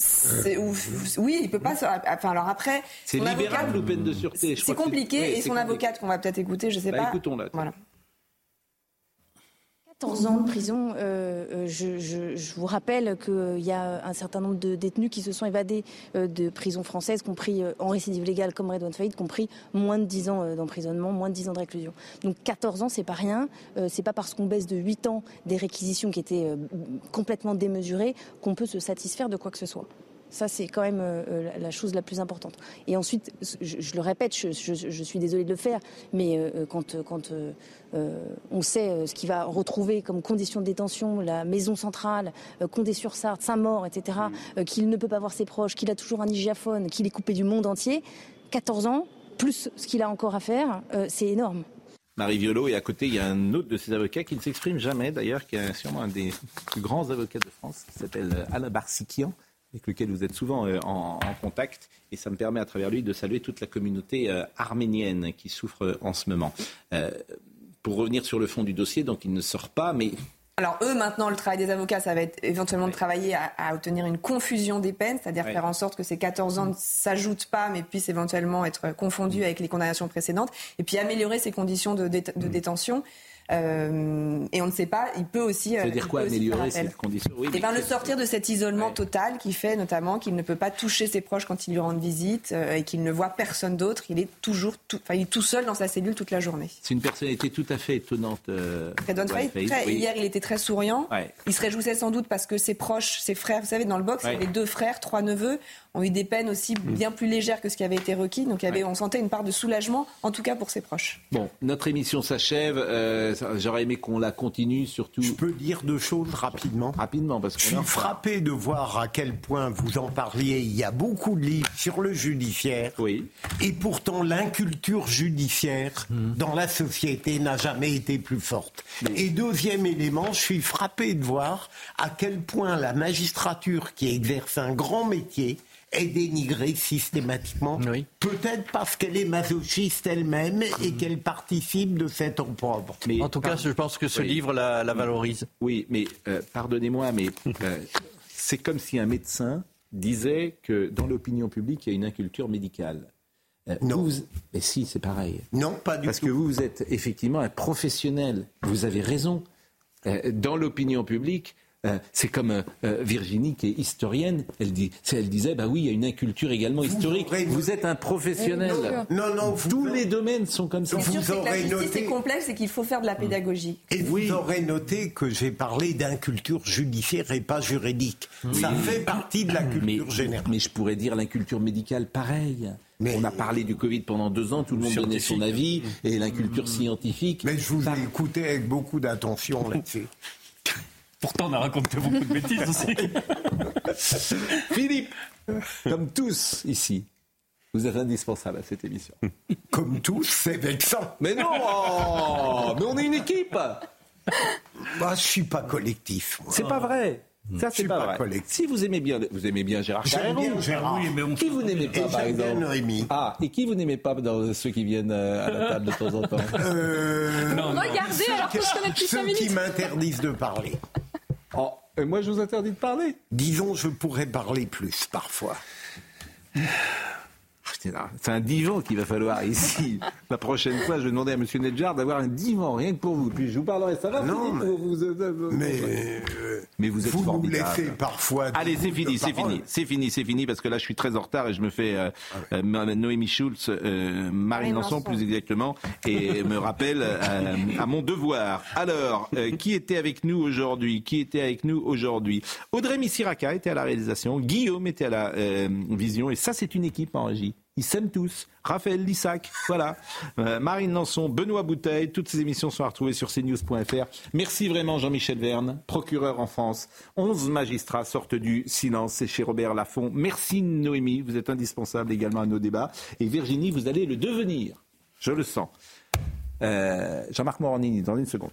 C'est ouf. Oui, il peut pas. Enfin, alors après, c'est libérable avocat, ou peine de sûreté. Je c'est crois compliqué. C'est... Oui, et c'est son compliqué. Avocate qu'on va peut-être écouter, je sais bah, pas. Écoutons-la. Voilà. quatorze ans de prison. Euh, je, je, je vous rappelle qu'il y a un certain nombre de détenus qui se sont évadés de prisons françaises, compris en récidive légale comme Redouane Faïd, compris moins de dix ans d'emprisonnement, moins de dix ans de réclusion. Donc quatorze ans, c'est pas rien. C'est pas parce qu'on baisse de huit ans des réquisitions qui étaient complètement démesurées qu'on peut se satisfaire de quoi que ce soit. Ça, c'est quand même euh, la chose la plus importante. Et ensuite, je, je le répète, je, je, je suis désolée de le faire, mais euh, quand, quand euh, euh, on sait ce qu'il va retrouver comme conditions de détention, la maison centrale, euh, Condé-sur-Sarthe, Saint-Maur, et cetera, mmh. euh, qu'il ne peut pas voir ses proches, qu'il a toujours un hygiaphone, qu'il est coupé du monde entier, quatorze ans, plus ce qu'il a encore à faire, euh, c'est énorme. Marie Violo, et à côté, il y a un autre de ses avocats qui ne s'exprime jamais, d'ailleurs, qui est sûrement un des plus grands avocats de France, qui s'appelle Alain Barsikian, avec lequel vous êtes souvent en, en contact, et ça me permet à travers lui de saluer toute la communauté euh, arménienne qui souffre en ce moment. Euh, pour revenir sur le fond du dossier, donc il ne sort pas, mais... Alors eux, maintenant, le travail des avocats, ça va être éventuellement ouais. de travailler à, à obtenir une confusion des peines, c'est-à-dire ouais. faire en sorte que ces quatorze ans ne s'ajoutent pas, mais puissent éventuellement être confondus mmh. avec les condamnations précédentes, et puis améliorer ces conditions de, dé- de mmh. détention. Euh, et on ne sait pas, il peut aussi... Ça veut dire quoi, améliorer cette condition ? Oui, et bien le sortir de cet isolement ouais. total qui fait notamment qu'il ne peut pas toucher ses proches quand ils lui rendent visite euh, et qu'il ne voit personne d'autre. Il est toujours tout, il est tout seul dans sa cellule toute la journée. C'est une personnalité tout à fait étonnante. Euh, Redouane Faïd, oui. Hier, il était très souriant. Ouais. Il se réjouissait sans doute parce que ses proches, ses frères, vous savez, dans le box, ouais. il y avait deux frères, trois neveux. ont eu des peines aussi bien plus légères que ce qui avait été requis. Donc il y avait, on sentait une part de soulagement, en tout cas pour ses proches. Bon, notre émission s'achève. Euh, j'aurais aimé qu'on la continue, surtout... Je peux dire deux choses rapidement. Rapidement, parce que... Je suis a... frappé de voir à quel point vous en parliez. Il y a beaucoup de livres sur le judiciaire. Oui. Et pourtant, l'inculture judiciaire mmh. dans la société n'a jamais été plus forte. Mmh. Et deuxième élément, je suis frappé de voir à quel point la magistrature qui exerce un grand métier est dénigrée systématiquement, oui. peut-être parce qu'elle est masochiste elle-même et qu'elle participe de cet opprobre. Mais en tout cas, je pense que ce oui. livre la, la valorise. Oui, mais euh, pardonnez-moi, mais euh, c'est comme si un médecin disait que dans l'opinion publique, il y a une inculture médicale. Euh, non. Vous, mais si, c'est pareil. Non, pas du tout. Parce que vous, vous êtes effectivement un professionnel. Vous avez raison. Euh, dans l'opinion publique... Euh, c'est comme euh, euh, Virginie qui est historienne, elle, dit, elle disait bah oui, il y a une inculture également vous historique. Aurez... Vous êtes un professionnel. Non, non, vous... Tous les domaines sont comme ça. C'est sûr, c'est que la justice noté... est complexe et qu'il faut faire de la pédagogie. Et oui. vous aurez noté que j'ai parlé d'inculture judiciaire et pas juridique. Oui. Ça fait partie de la culture mais, générale. Mais je pourrais dire l'inculture médicale, pareil. Mais on a parlé du Covid pendant deux ans, tout le monde donnait son avis, et l'inculture scientifique... Mais je vous ça... ai écouté avec beaucoup d'attention là-dessus. Pourtant, on a raconté beaucoup de bêtises aussi. Philippe, comme tous ici, vous êtes indispensable à cette émission. Comme tous, c'est vexant. Mais non oh, mais on est une équipe. Moi, je suis pas collectif. C'est pas vrai. Ça, c'est pas, pas vrai. Si vous aimez bien, vous aimez bien Gérard Carreyrou. J'aime bien Gérard. Oui, mais on qui vous n'aimez pas, par exemple Rémi. Ah, et qui vous n'aimez pas dans ceux qui viennent à la table de temps en temps euh... non, non. Regardez, ceux alors qu'on se connaît depuis cinq minutes. Ceux qui m'interdisent de parler. Oh, et moi, je vous interdis de parler. Disons, je pourrais parler plus, parfois. C'est un divan qu'il va falloir ici. La prochaine fois, je vais demander à M. Nedjar d'avoir un divan, rien que pour vous. Puis je vous parlerai, ça va non, mais, vous, vous, vous, mais, euh, mais vous êtes vous formidable. Vous laissez parfois... Allez, c'est fini, c'est parole. fini, c'est fini, c'est fini, parce que là, je suis très en retard et je me fais... Euh, ah ouais. euh, Noémie Schulz, euh, Marie Nanson plus exactement, et me rappelle euh, à mon devoir. Alors, euh, qui était avec nous aujourd'hui Qui était avec nous aujourd'hui Audrey Missiraka était à la réalisation, Guillaume était à la euh, vision, et ça, c'est une équipe en régie. Ils s'aiment tous. Raphaël Lissac, voilà. Euh, Marine Lançon, Benoît Bouteille. Toutes ces émissions sont à retrouver sur c news point f r. Merci vraiment Jean-Michel Verne, procureur en France. onze magistrats sortent du silence. C'est chez Robert Laffont. Merci Noémie, vous êtes indispensable également à nos débats. Et Virginie, vous allez le devenir. Je le sens. Euh, Jean-Marc Morandini, dans une seconde.